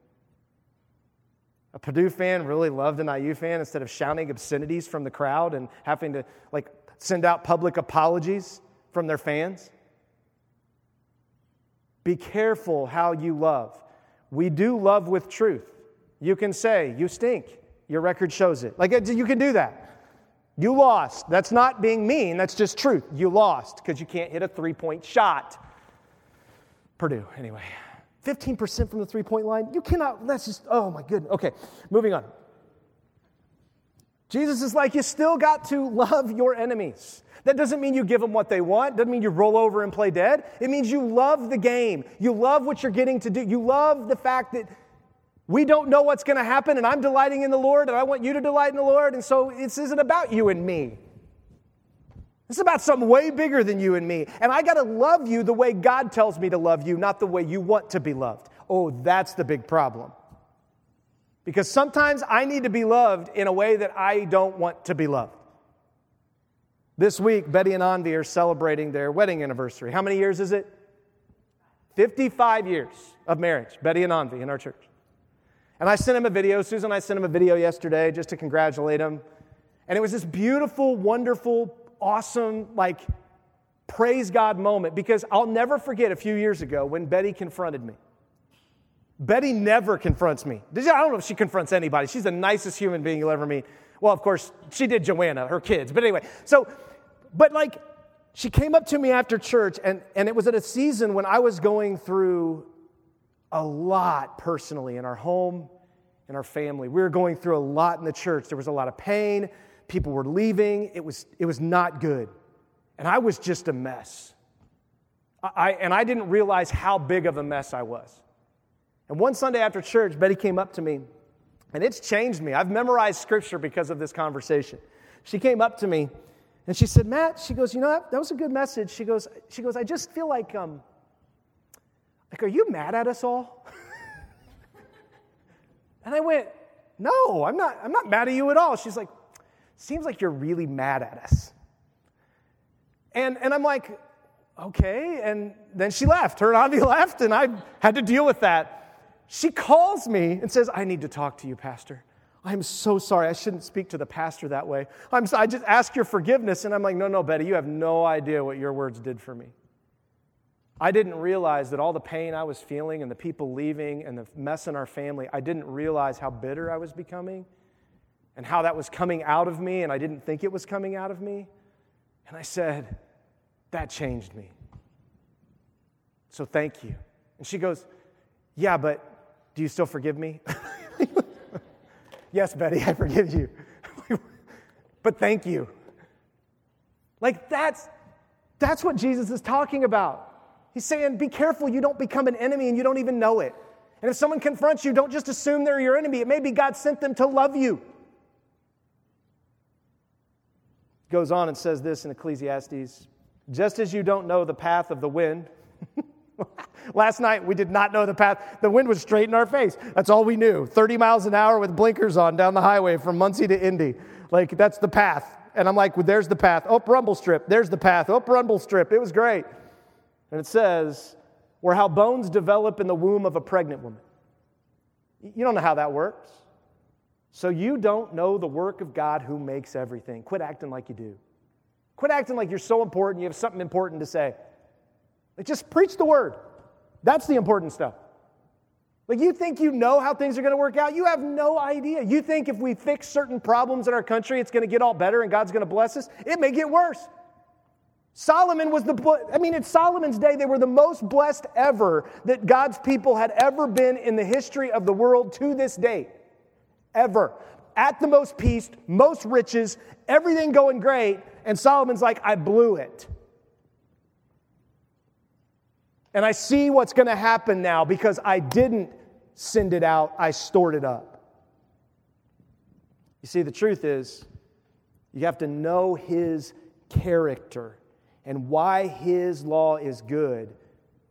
A Purdue fan really loved an IU fan instead of shouting obscenities from the crowd and having to, like, send out public apologies from their fans. Be careful how you love. We do love with truth. You can say, you stink. Your record shows it. Like, you can do that. You lost. That's not being mean. That's just truth. You lost because you can't hit a three-point shot. Purdue, anyway. 15% from the three-point line. You cannot. That's just, oh, my goodness. Okay, moving on. Jesus is like, you still got to love your enemies. That doesn't mean you give them what they want. Doesn't mean you roll over and play dead. It means you love the game. You love what you're getting to do. You love the fact that we don't know what's going to happen, and I'm delighting in the Lord, and I want you to delight in the Lord, and so this isn't about you and me. This is about something way bigger than you and me, and I got to love you the way God tells me to love you, not the way you want to be loved. Oh, that's the big problem. Because sometimes I need to be loved in a way that I don't want to be loved. This week, Betty and Andy are celebrating their wedding anniversary. How many years is it? 55 years of marriage, Betty and Andy in our church. And I sent him a video. Susan and I sent him a video yesterday just to congratulate him. And it was this beautiful, wonderful, awesome, like, praise God moment. Because I'll never forget a few years ago when Betty confronted me. Betty never confronts me. I don't know if she confronts anybody. She's the nicest human being you'll ever meet. Well, of course, she did Joanna, her kids. But anyway, so she came up to me after church, and it was at a season when I was going through a lot personally in our home, in our family. We were going through a lot in the church. There was a lot of pain. People were leaving. It was not good. And I was just a mess. I didn't realize how big of a mess I was. And one Sunday after church, Betty came up to me, and it's changed me. I've memorized scripture because of this conversation. She came up to me, and she said, Matt, she goes, you know, that was a good message. She goes, I just feel like, are you mad at us all? And I went, no, I'm not mad at you at all. She's like, seems like you're really mad at us. And I'm like, okay. And then she left. Her and Avi left, and I had to deal with that. She calls me and says, I need to talk to you, Pastor. I'm so sorry. I shouldn't speak to the pastor that way. I just ask your forgiveness. And I'm like, no, Betty, you have no idea what your words did for me. I didn't realize that all the pain I was feeling and the people leaving and the mess in our family, I didn't realize how bitter I was becoming and how that was coming out of me, and I didn't think it was coming out of me. And I said, that changed me. So thank you. And she goes, yeah, but do you still forgive me? Yes, Betty, I forgive you. But thank you. Like that's what Jesus is talking about. He's saying, be careful you don't become an enemy and you don't even know it. And if someone confronts you, don't just assume they're your enemy. It may be God sent them to love you. He goes on and says this in Ecclesiastes, just as you don't know the path of the wind. Last night, we did not know the path. The wind was straight in our face. That's all we knew. 30 miles an hour with blinkers on down the highway from Muncie to Indy. Like, that's the path. And I'm like, well, there's the path. Oh, rumble strip. There's the path. Oh, rumble strip. It was great. And it says, where how bones develop in the womb of a pregnant woman. You don't know how that works. So you don't know the work of God who makes everything. Quit acting like you do. Quit acting like you're so important, you have something important to say. Like, just preach the word. That's the important stuff. Like, you think you know how things are going to work out? You have no idea. You think if we fix certain problems in our country, it's going to get all better and God's going to bless us? It may get worse. Solomon was in Solomon's day, they were the most blessed ever that God's people had ever been in the history of the world to this day. Ever. At the most peace, most riches, everything going great, and Solomon's like, I blew it. And I see what's going to happen now because I didn't send it out, I stored it up. You see, the truth is, you have to know his character and why his law is good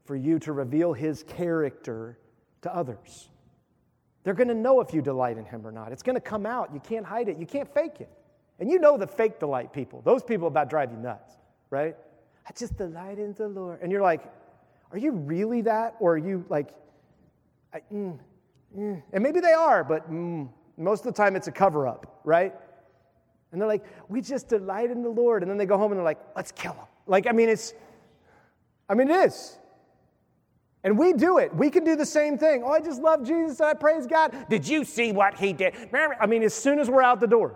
for you to reveal his character to others. They're going to know if you delight in him or not. It's going to come out. You can't hide it. You can't fake it. And you know the fake delight people. Those people about drive you nuts, right? I just delight in the Lord. And you're like, are you really that? Or are you like, And maybe they are, but most of the time it's a cover-up, right? And they're like, we just delight in the Lord. And then they go home and they're like, let's kill him. Like, I mean, it is. And we do it. We can do the same thing. Oh, I just love Jesus. I praise God. Did you see what he did? I mean, as soon as we're out the door.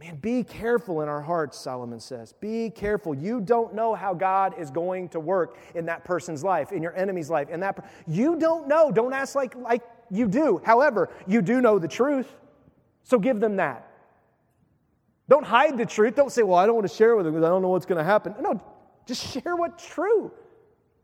Man, be careful in our hearts, Solomon says. Be careful. You don't know how God is going to work in that person's life, in your enemy's life. You don't know. Don't ask like you do. However, you do know the truth, so give them that. Don't hide the truth. Don't say, well, I don't want to share with them because I don't know what's going to happen. No, just share what's true.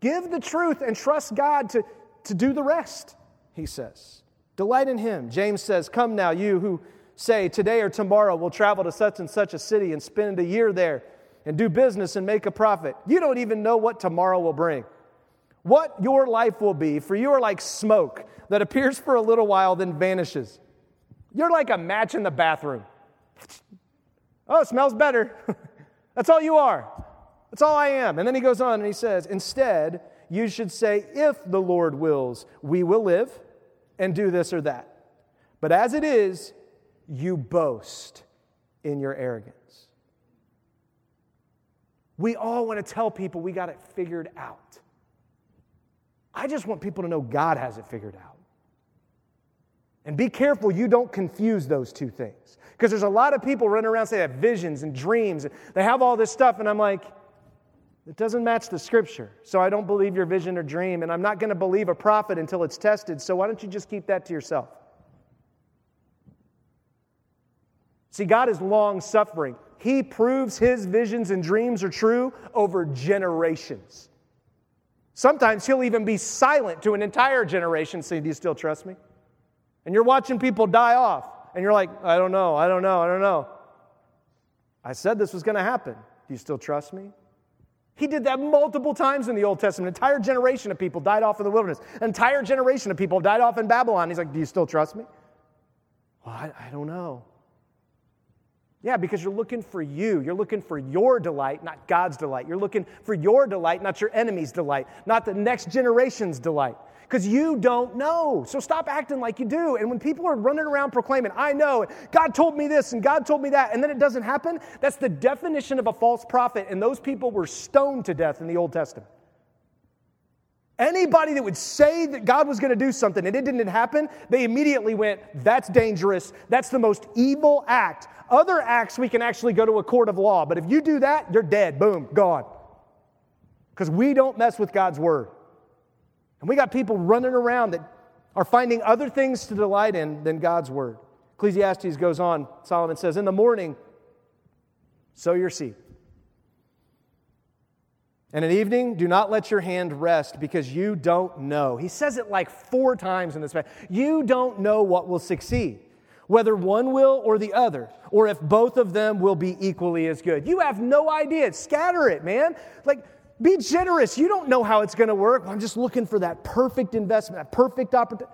Give the truth and trust God to do the rest, he says. Delight in him. James says, come now, you who say, today or tomorrow we'll travel to such and such a city and spend a year there and do business and make a profit. You don't even know what tomorrow will bring, what your life will be, for you are like smoke that appears for a little while then vanishes. You're like a match in the bathroom. Oh, it smells better. That's all you are. That's all I am. And then he goes on and he says, instead, you should say, if the Lord wills, we will live and do this or that. But as it is, you boast in your arrogance. We all want to tell people we got it figured out. I just want people to know God has it figured out. And be careful you don't confuse those two things. Because there's a lot of people running around saying they have visions and dreams. And they have all this stuff, and I'm like, it doesn't match the Scripture. So I don't believe your vision or dream, and I'm not going to believe a prophet until it's tested. So why don't you just keep that to yourself? See, God is long-suffering. He proves his visions and dreams are true over generations. Sometimes he'll even be silent to an entire generation saying, do you still trust me? And you're watching people die off, and you're like, I don't know. I said this was going to happen. Do you still trust me? He did that multiple times in the Old Testament. An entire generation of people died off in the wilderness. An entire generation of people died off in Babylon. He's like, do you still trust me? Well, I don't know. Yeah, because you're looking for you. You're looking for your delight, not God's delight. You're looking for your delight, not your enemy's delight, not the next generation's delight. Because you don't know. So stop acting like you do. And when people are running around proclaiming, I know, God told me this and God told me that, and then it doesn't happen, that's the definition of a false prophet. And those people were stoned to death in the Old Testament. Anybody that would say that God was going to do something and it didn't happen, they immediately went, that's dangerous. That's the most evil act. Other acts, we can actually go to a court of law. But if you do that, you're dead. Boom, gone. Because we don't mess with God's word. And we got people running around that are finding other things to delight in than God's word. Ecclesiastes goes on. Solomon says, in the morning, sow your seed. And at evening, do not let your hand rest because you don't know. He says it like 4 times in this passage. You don't know what will succeed, whether one will or the other, or if both of them will be equally as good. You have no idea. Scatter it, man. Like, be generous. You don't know how it's going to work. Well, I'm just looking for that perfect investment, that perfect opportunity.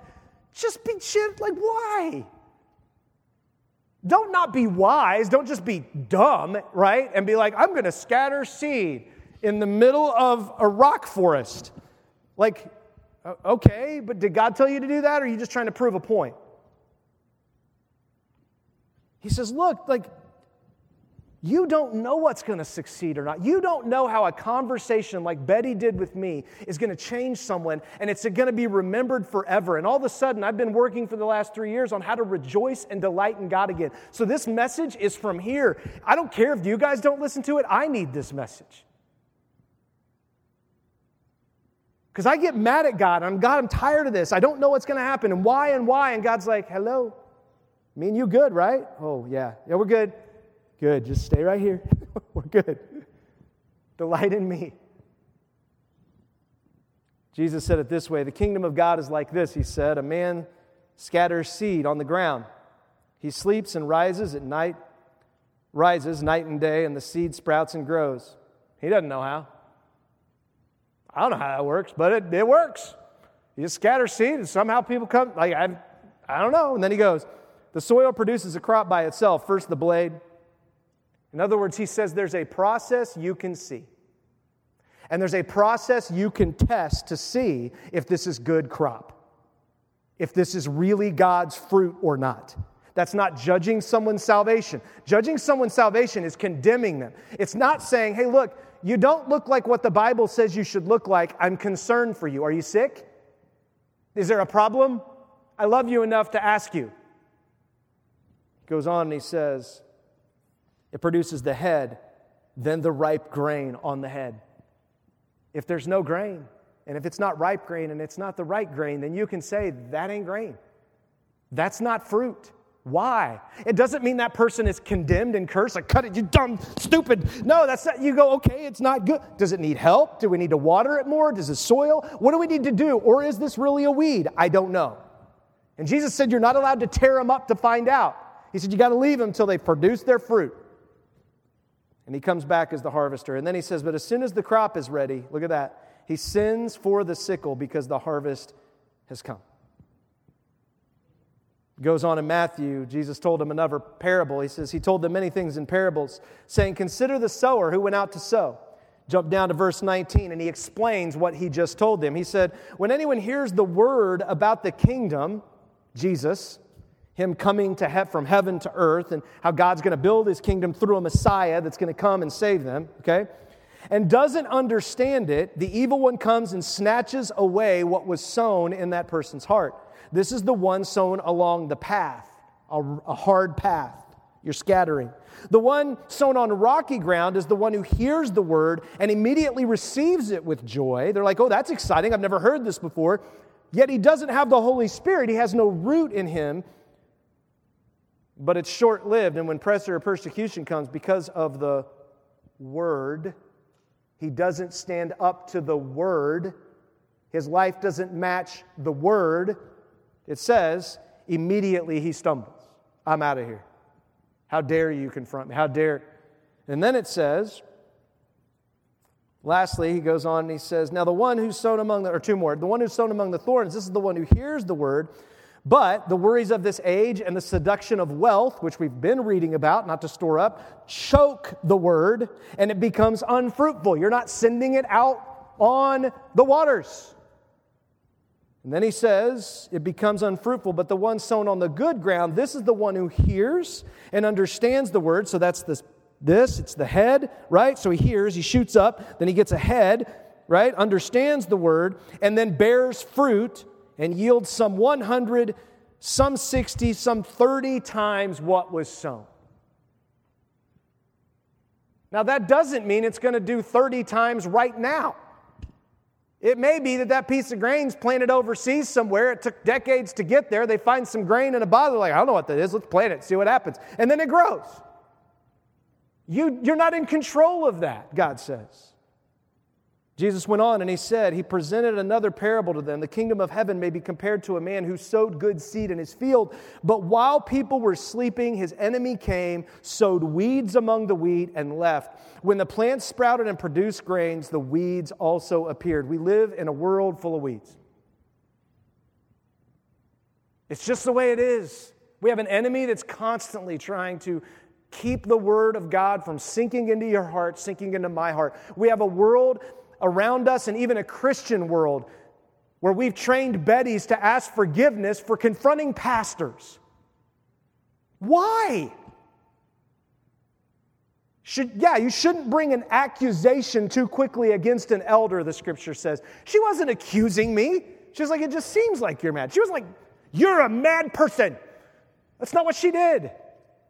Just be generous. Like, why? Don't not be wise. Don't just be dumb, right? And be like, I'm going to scatter seed in the middle of a rock forest. Like, okay, but did God tell you to do that, or are you just trying to prove a point? He says, look, like, you don't know what's going to succeed or not. You don't know how a conversation like Betty did with me is going to change someone, and it's going to be remembered forever. And all of a sudden, I've been working for the last 3 years on how to rejoice and delight in God again. So this message is from here. I don't care if you guys don't listen to it. I need this message. Because I get mad at God. I'm tired of this. I don't know what's going to happen. And why? And God's like, hello. Me and you good, right? Oh, yeah. Yeah, we're good. Good. Just stay right here. We're good. Delight in me. Jesus said it this way. The kingdom of God is like this, he said. A man scatters seed on the ground. He sleeps and rises night and day, and the seed sprouts and grows. He doesn't know how. I don't know how that works, but it works. You just scatter seed and somehow people come. Like, I don't know. And then he goes, the soil produces a crop by itself. First the blade. In other words, he says there's a process you can see. And there's a process you can test to see if this is good crop. If this is really God's fruit or not. That's not judging someone's salvation. Judging someone's salvation is condemning them. It's not saying, hey, look, you don't look like what the Bible says you should look like. I'm concerned for you. Are you sick? Is there a problem? I love you enough to ask you. He goes on and he says, it produces the head, then the ripe grain on the head. If there's no grain, and if it's not ripe grain and it's not the right grain, then you can say that ain't grain. That's not fruit. Why? It doesn't mean that person is condemned and cursed. Like, cut it, you dumb, stupid. No, that's not. You go, okay, it's not good. Does it need help? Do we need to water it more? Does it soil? What do we need to do? Or is this really a weed? I don't know. And Jesus said you're not allowed to tear them up to find out. He said you got to leave them until they produce their fruit. And he comes back as the harvester. And then he says, but as soon as the crop is ready, look at that, he sends for the sickle because the harvest has come. Goes on in Matthew, Jesus told him another parable. He says, he told them many things in parables, saying, consider the sower who went out to sow. Jump down to verse 19, and he explains what he just told them. He said, when anyone hears the word about the kingdom, Jesus, him coming to from heaven to earth, and how God's going to build his kingdom through a Messiah that's going to come and save them, okay? And doesn't understand it, the evil one comes and snatches away what was sown in that person's heart. This is the one sown along the path, a hard path. You're scattering. The one sown on rocky ground is the one who hears the word and immediately receives it with joy. They're like, oh, that's exciting. I've never heard this before. Yet he doesn't have the Holy Spirit. He has no root in him. But it's short-lived. And when pressure or persecution comes because of the word, he doesn't stand up to the word. His life doesn't match the word. It says, immediately he stumbles. I'm out of here. How dare you confront me? How dare. And then it says, lastly, he goes on and he says, now the one who's sown among the one who's sown among the thorns, this is the one who hears the word, but the worries of this age and the seduction of wealth, which we've been reading about, not to store up, choke the word, and it becomes unfruitful. You're not sending it out on the waters. And then he says, it becomes unfruitful, but the one sown on the good ground, this is the one who hears and understands the word. So that's this, it's the head, right? So he hears, he shoots up, then he gets a head, right? Understands the word, and then bears fruit and yields some 100, some 60, some 30 times what was sown. Now that doesn't mean it's going to do 30 times right now. It may be that piece of grain's planted overseas somewhere. It took decades to get there. They find some grain in a bottle. They're like, I don't know what that is. Let's plant it, see what happens. And then it grows. You're not in control of that, God says. Jesus went on and he said, he presented another parable to them. The kingdom of heaven may be compared to a man who sowed good seed in his field. But while people were sleeping, his enemy came, sowed weeds among the wheat, and left. When the plants sprouted and produced grains, the weeds also appeared. We live in a world full of weeds. It's just the way it is. We have an enemy that's constantly trying to keep the word of God from sinking into your heart, sinking into my heart. We have a world around us and even a Christian world where we've trained Bettys to ask forgiveness for confronting pastors. Why? You shouldn't bring an accusation too quickly against an elder, the scripture says. She wasn't accusing me. She was like, it just seems like you're mad. She was like, you're a mad person. That's not what she did.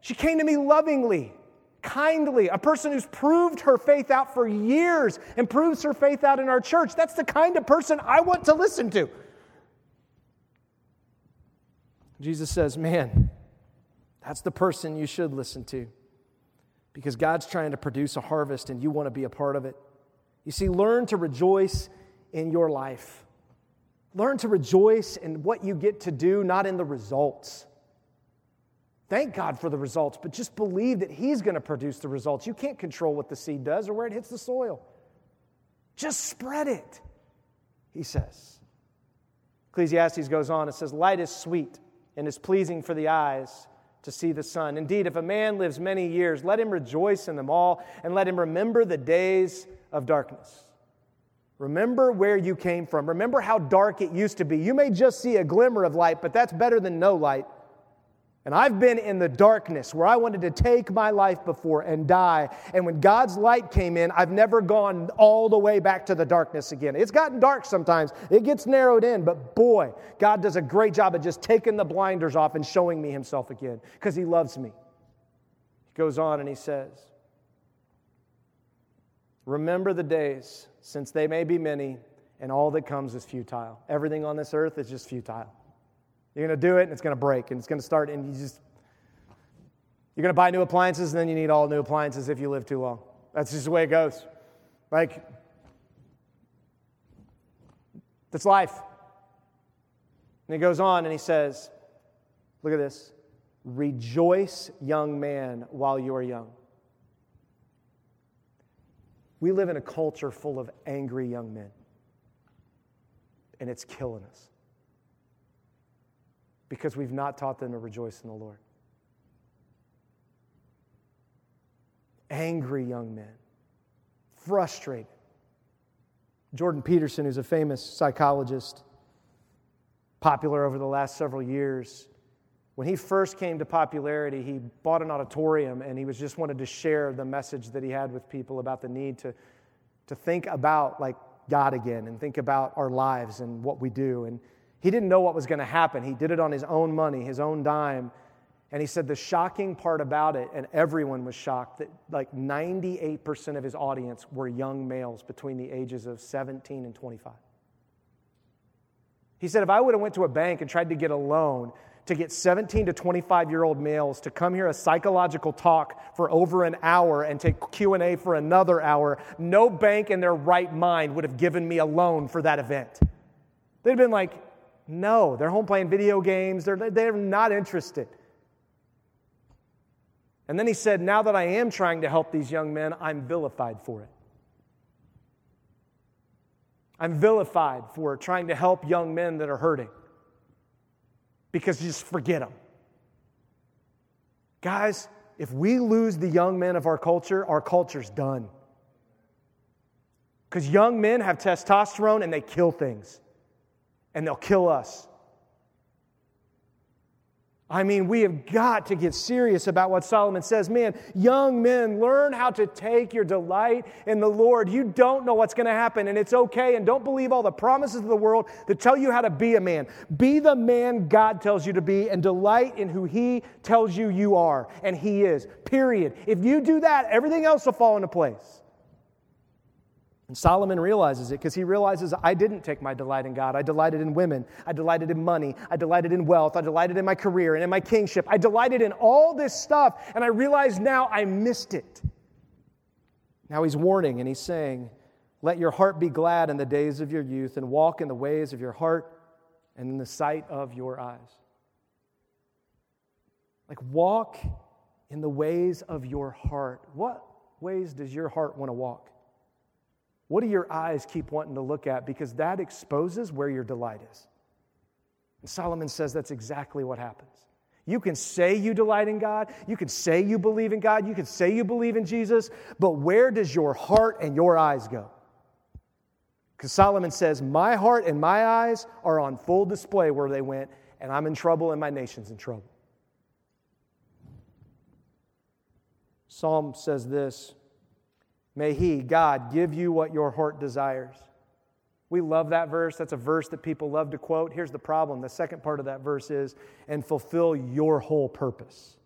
She came to me lovingly, kindly, a person who's proved her faith out for years and proves her faith out in our church. That's the kind of person I want to listen to. Jesus says, man, that's the person you should listen to because God's trying to produce a harvest and you want to be a part of it. You see, learn to rejoice in your life. Learn to rejoice in what you get to do, not in the results. Thank God for the results, but just believe that He's going to produce the results. You can't control what the seed does or where it hits the soil. Just spread it, he says. Ecclesiastes goes on and says, light is sweet and is pleasing for the eyes to see the sun. Indeed, if a man lives many years, let him rejoice in them all and let him remember the days of darkness. Remember where you came from. Remember how dark it used to be. You may just see a glimmer of light, but that's better than no light. And I've been in the darkness where I wanted to take my life before and die. And when God's light came in, I've never gone all the way back to the darkness again. It's gotten dark sometimes. It gets narrowed in. But boy, God does a great job of just taking the blinders off and showing me himself again because he loves me. He goes on and he says, remember the days, since they may be many, and all that comes is futile. Everything on this earth is just futile. You're going to do it, and it's going to break, and it's going to start, and you're going to buy new appliances, and then you need all new appliances if you live too long. That's just the way it goes. Like, that's life. And he goes on, and he says, look at this. Rejoice, young man, while you are young. We live in a culture full of angry young men, and it's killing us. Because we've not taught them to rejoice in the Lord. Angry young men. Frustrated. Jordan Peterson, who's a famous psychologist, popular over the last several years, when he first came to popularity, he bought an auditorium and he was just wanted to share the message that he had with people about the need to think about like God again and think about our lives and what we do. And he didn't know what was going to happen. He did it on his own money, his own dime. And he said the shocking part about it, and everyone was shocked, that like 98% of his audience were young males between the ages of 17 and 25. He said, if I would have went to a bank and tried to get a loan to get 17 to 25-year-old males to come hear a psychological talk for over an hour and take Q&A for another hour, no bank in their right mind would have given me a loan for that event. They'd have been like, no, they're home playing video games. They're not interested. And then he said, now that I am trying to help these young men, I'm vilified for it. I'm vilified for trying to help young men that are hurting because you just forget them. Guys, if we lose the young men of our culture's done. Because young men have testosterone and they kill things. And they'll kill us. I mean, we have got to get serious about what Solomon says. Man, young men, learn how to take your delight in the Lord. You don't know what's going to happen, and it's okay. And don't believe all the promises of the world that tell you how to be a man. Be the man God tells you to be and delight in who He tells you you are, and He is, period. If you do that, everything else will fall into place. And Solomon realizes it because he realizes I didn't take my delight in God. I delighted in women. I delighted in money. I delighted in wealth. I delighted in my career and in my kingship. I delighted in all this stuff, and I realize now I missed it. Now he's warning and he's saying, let your heart be glad in the days of your youth and walk in the ways of your heart and in the sight of your eyes. Like walk in the ways of your heart. What ways does your heart want to walk? What do your eyes keep wanting to look at? Because that exposes where your delight is. And Solomon says that's exactly what happens. You can say you delight in God. You can say you believe in God. You can say you believe in Jesus. But where does your heart and your eyes go? Because Solomon says, my heart and my eyes are on full display where they went, and I'm in trouble and my nation's in trouble. Psalm says this, may He, God, give you what your heart desires. We love that verse. That's a verse that people love to quote. Here's the problem. The second part of that verse is, and fulfill your whole purpose.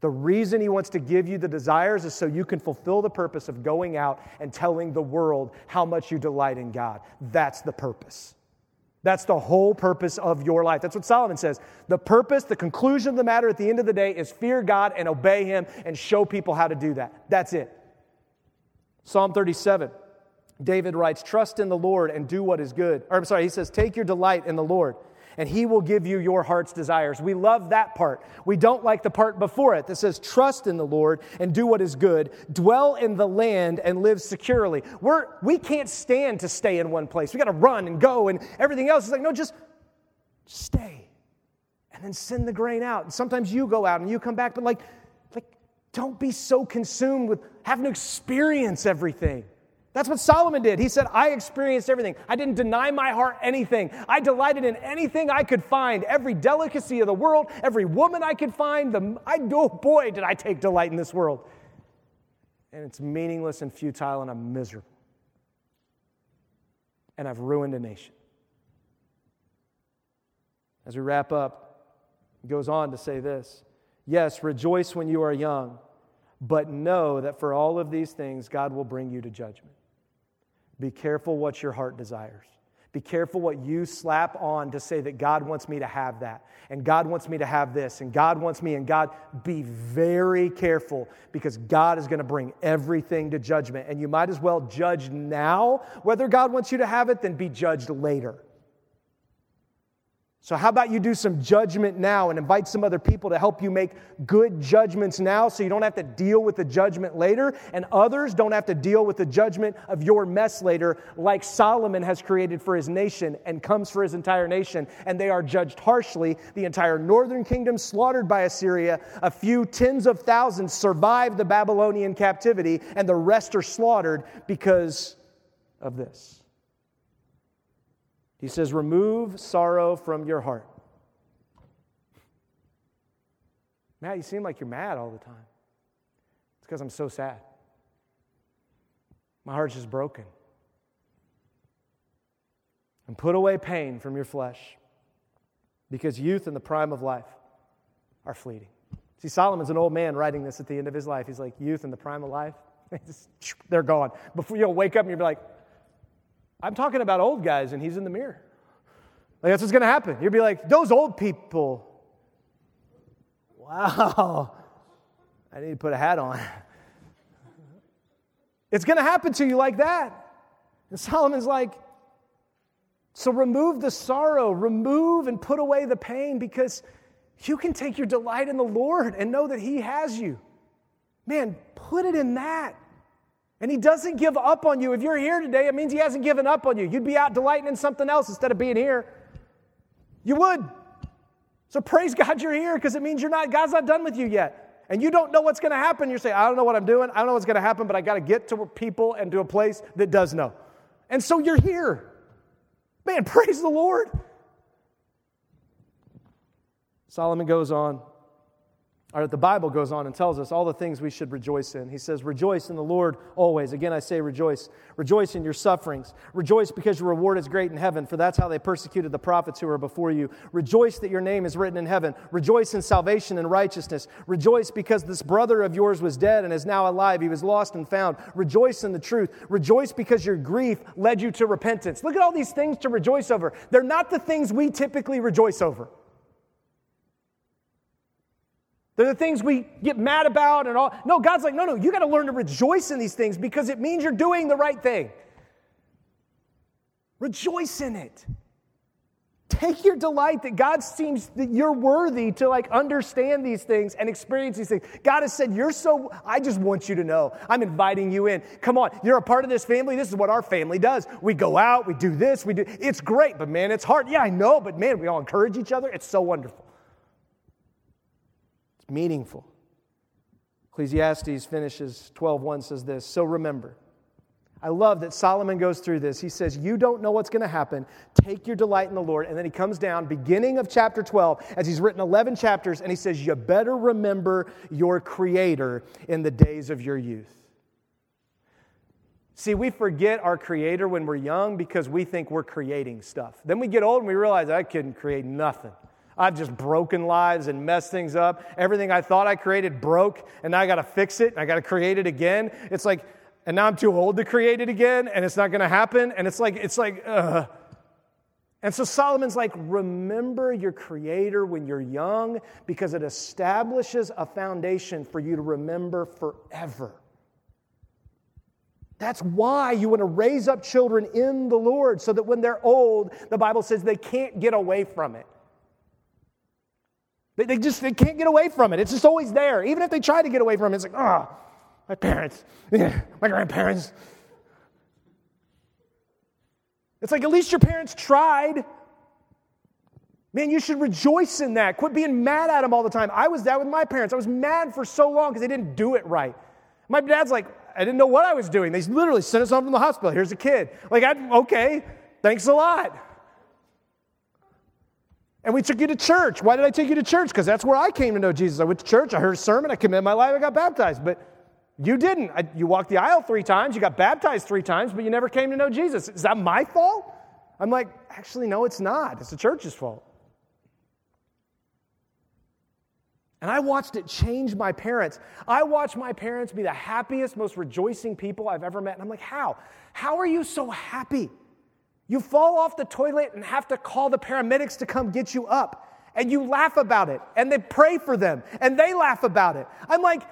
The reason He wants to give you the desires is so you can fulfill the purpose of going out and telling the world how much you delight in God. That's the purpose. That's the whole purpose of your life. That's what Solomon says. The purpose, the conclusion of the matter at the end of the day is fear God and obey Him and show people how to do that. That's it. Psalm 37, David writes, trust in the Lord and do what is good. Or I'm sorry, he says, take your delight in the Lord, and He will give you your heart's desires. We love that part. We don't like the part before it that says, trust in the Lord and do what is good. Dwell in the land and live securely. We can't stand to stay in one place. We got to run and go and everything else. It's like, no, just stay and then send the grain out. And sometimes you go out and you come back, but like, don't be so consumed with having to experience everything. That's what Solomon did. He said, I experienced everything. I didn't deny my heart anything. I delighted in anything I could find, every delicacy of the world, every woman I could find. Oh boy, did I take delight in this world. And it's meaningless and futile, and I'm miserable. And I've ruined a nation. As we wrap up, he goes on to say this. Yes, rejoice when you are young, but know that for all of these things, God will bring you to judgment. Be careful what your heart desires. Be careful what you slap on to say that God wants me to have that, and God wants me to have this, and God wants me, and God. Be very careful, because God is going to bring everything to judgment, and you might as well judge now whether God wants you to have it than be judged later. So how about you do some judgment now and invite some other people to help you make good judgments now, so you don't have to deal with the judgment later, and others don't have to deal with the judgment of your mess later, like Solomon has created for his nation and comes for his entire nation, and they are judged harshly. The entire northern kingdom slaughtered by Assyria. A few tens of thousands survive the Babylonian captivity, and the rest are slaughtered because of this. He says, remove sorrow from your heart. Matt, you seem like you're mad all the time. It's because I'm so sad. My heart's just broken. And put away pain from your flesh, because youth and the prime of life are fleeting. See, Solomon's an old man writing this at the end of his life. He's like, youth and the prime of life, they're gone. Before you'll wake up and you'll be like, I'm talking about old guys, and he's in the mirror. Like, that's what's going to happen. You'll be like, those old people. Wow. I need to put a hat on. It's going to happen to you like that. And Solomon's like, so remove the sorrow. Remove and put away the pain, because you can take your delight in the Lord and know that he has you. Man, put it in that. And he doesn't give up on you. If you're here today, it means he hasn't given up on you. You'd be out delighting in something else instead of being here. You would. So praise God you're here, because it means God's not done with you yet. And you don't know what's going to happen. You're saying, I don't know what I'm doing. I don't know what's going to happen, but I got to get to people and to a place that does know. And so you're here. Man, praise the Lord. Solomon goes on. Or the Bible goes on and tells us all the things we should rejoice in. He says, rejoice in the Lord always. Again, I say rejoice. Rejoice in your sufferings. Rejoice because your reward is great in heaven, for that's how they persecuted the prophets who were before you. Rejoice that your name is written in heaven. Rejoice in salvation and righteousness. Rejoice because this brother of yours was dead and is now alive. He was lost and found. Rejoice in the truth. Rejoice because your grief led you to repentance. Look at all these things to rejoice over. They're not the things we typically rejoice over. They're the things we get mad about and all. No, God's like, no, you got to learn to rejoice in these things, because it means you're doing the right thing. Rejoice in it. Take your delight that God seems that you're worthy to understand these things and experience these things. God has said, I just want you to know. I'm inviting you in. Come on, you're a part of this family. This is what our family does. We go out, we do this, we do. It's great, but man, it's hard. Yeah, I know, but man, we all encourage each other. It's so wonderful. Meaningful. Ecclesiastes finishes 12:1 says this, so remember. I love that Solomon goes through this. He says, you don't know what's going to happen. Take your delight in the Lord. And then he comes down, beginning of chapter 12, as he's written 11 chapters, and he says, you better remember your Creator in the days of your youth. See, we forget our Creator when we're young because we think we're creating stuff. Then we get old and we realize, I couldn't create nothing. I've just broken lives and messed things up. Everything I thought I created broke, and now I got to fix it, and I got to create it again. It's like, and now I'm too old to create it again, and it's not going to happen. And it's like. And so Solomon's like, remember your Creator when you're young, because it establishes a foundation for you to remember forever. That's why you want to raise up children in the Lord, so that when they're old, the Bible says they can't get away from it. They can't get away from it. It's just always there. Even if they try to get away from it, it's like, my parents, my grandparents. It's like, at least your parents tried. Man, you should rejoice in that. Quit being mad at them all the time. I was that with my parents. I was mad for so long because they didn't do it right. My dad's like, I didn't know what I was doing. They literally sent us off to the hospital. Here's a kid. Like, okay, thanks a lot. And we took you to church. Why did I take you to church? Because that's where I came to know Jesus. I went to church. I heard a sermon. I committed my life. I got baptized. But you didn't. You walked the aisle 3 times. You got baptized 3 times, but you never came to know Jesus. Is that my fault? I'm like, actually, no, it's not. It's the church's fault. And I watched it change my parents. I watched my parents be the happiest, most rejoicing people I've ever met. And I'm like, how? How are you so happy? You fall off the toilet and have to call the paramedics to come get you up. And you laugh about it. And they pray for them. And they laugh about it. I'm like,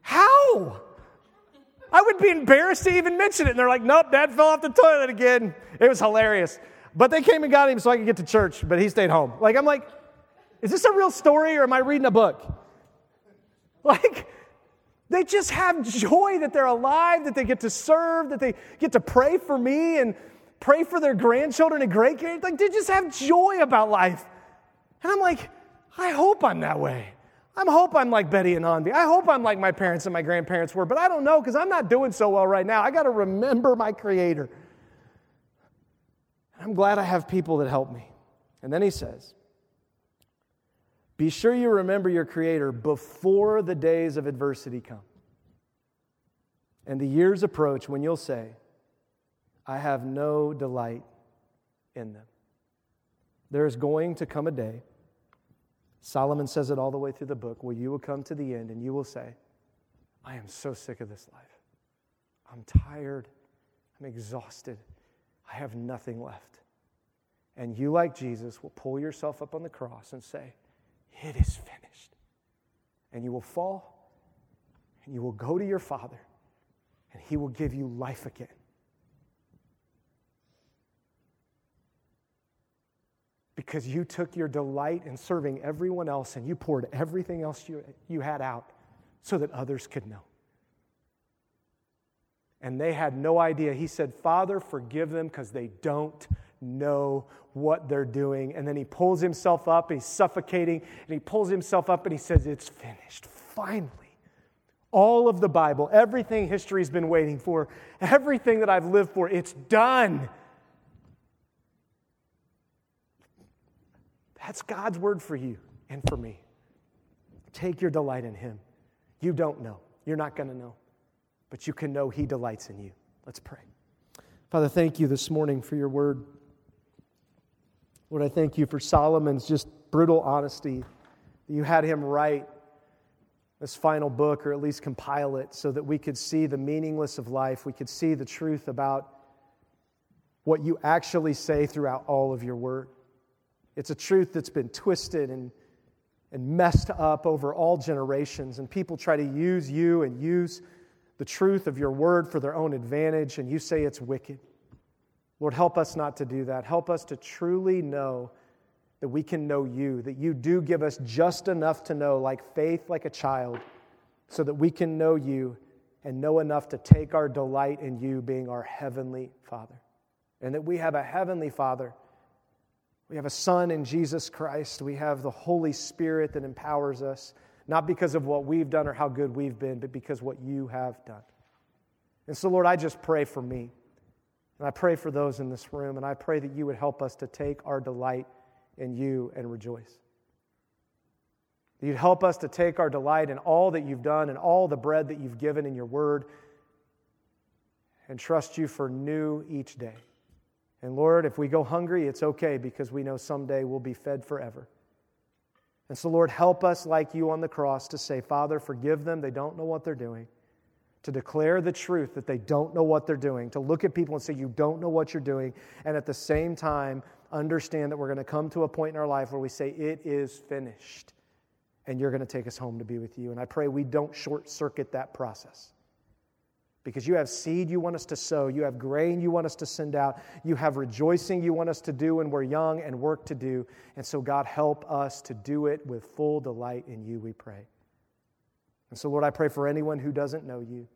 how? I would be embarrassed to even mention it. And they're like, nope, Dad fell off the toilet again. It was hilarious. But they came and got him so I could get to church, but he stayed home. Like, I'm like, is this a real story or am I reading a book? Like, they just have joy that they're alive, that they get to serve, that they get to pray for me and pray for their grandchildren and great-grandchildren. Like, they just have joy about life. And I'm like, I hope I'm that way. I hope I'm like Betty and Andy. I hope I'm like my parents and my grandparents were, but I don't know because I'm not doing so well right now. I got to remember my Creator. I'm glad I have people that help me. And then he says, be sure you remember your Creator before the days of adversity come and the years approach when you'll say, I have no delight in them. There is going to come a day, Solomon says it all the way through the book, where you will come to the end and you will say, I am so sick of this life. I'm tired. I'm exhausted. I have nothing left. And you, like Jesus, will pull yourself up on the cross and say, it is finished. And you will fall, and you will go to your Father, and He will give you life again. Because you took your delight in serving everyone else, and you poured everything else you had out so that others could know. And they had no idea. He said, Father, forgive them because they don't know what they're doing. And then he pulls himself up, he's suffocating, and he pulls himself up and he says, it's finished. Finally. All of the Bible, everything history's been waiting for, everything that I've lived for, it's done. That's God's word for you and for me. Take your delight in Him. You don't know. You're not going to know. But you can know He delights in you. Let's pray. Father, thank you this morning for your word. Lord, I thank you for Solomon's just brutal honesty, that you had him write this final book, or at least compile it, so that we could see the meaningless of life. We could see the truth about what you actually say throughout all of your word. It's a truth that's been twisted and messed up over all generations, and people try to use you and use the truth of your word for their own advantage, and you say it's wicked. Lord, help us not to do that. Help us to truly know that we can know you, that you do give us just enough to know, like faith, like a child, so that we can know you and know enough to take our delight in you being our heavenly Father. And that we have a heavenly Father. We have a Son in Jesus Christ. We have the Holy Spirit that empowers us. Not because of what we've done or how good we've been, but because what you have done. And so, Lord, I just pray for me. And I pray for those in this room. And I pray that you would help us to take our delight in you and rejoice. That you'd help us to take our delight in all that you've done and all the bread that you've given in your word. And trust you for new each day. And Lord, if we go hungry, it's okay because we know someday we'll be fed forever. And so, Lord, help us like you on the cross to say, Father, forgive them. They don't know what they're doing. To declare the truth that they don't know what they're doing. To look at people and say, you don't know what you're doing. And at the same time, understand that we're going to come to a point in our life where we say, it is finished. And you're going to take us home to be with you. And I pray we don't short-circuit that process. Because you have seed you want us to sow. You have grain you want us to send out. You have rejoicing you want us to do when we're young and work to do. And so, God, help us to do it with full delight in you, we pray. And so, Lord, I pray for anyone who doesn't know you.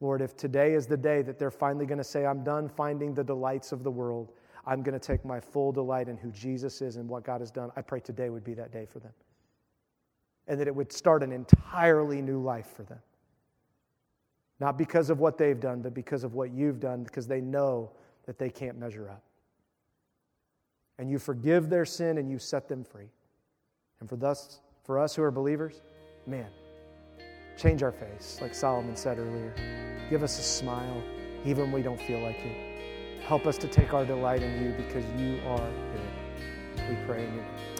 Lord, if today is the day that they're finally going to say, I'm done finding the delights of the world. I'm going to take my full delight in who Jesus is and what God has done. I pray today would be that day for them. And that it would start an entirely new life for them. Not because of what they've done, but because of what you've done, because they know that they can't measure up. And you forgive their sin and you set them free. And for us who are believers, man, change our face, like Solomon said earlier. Give us a smile, even when we don't feel like it. Help us to take our delight in you because you are good. We pray in your name.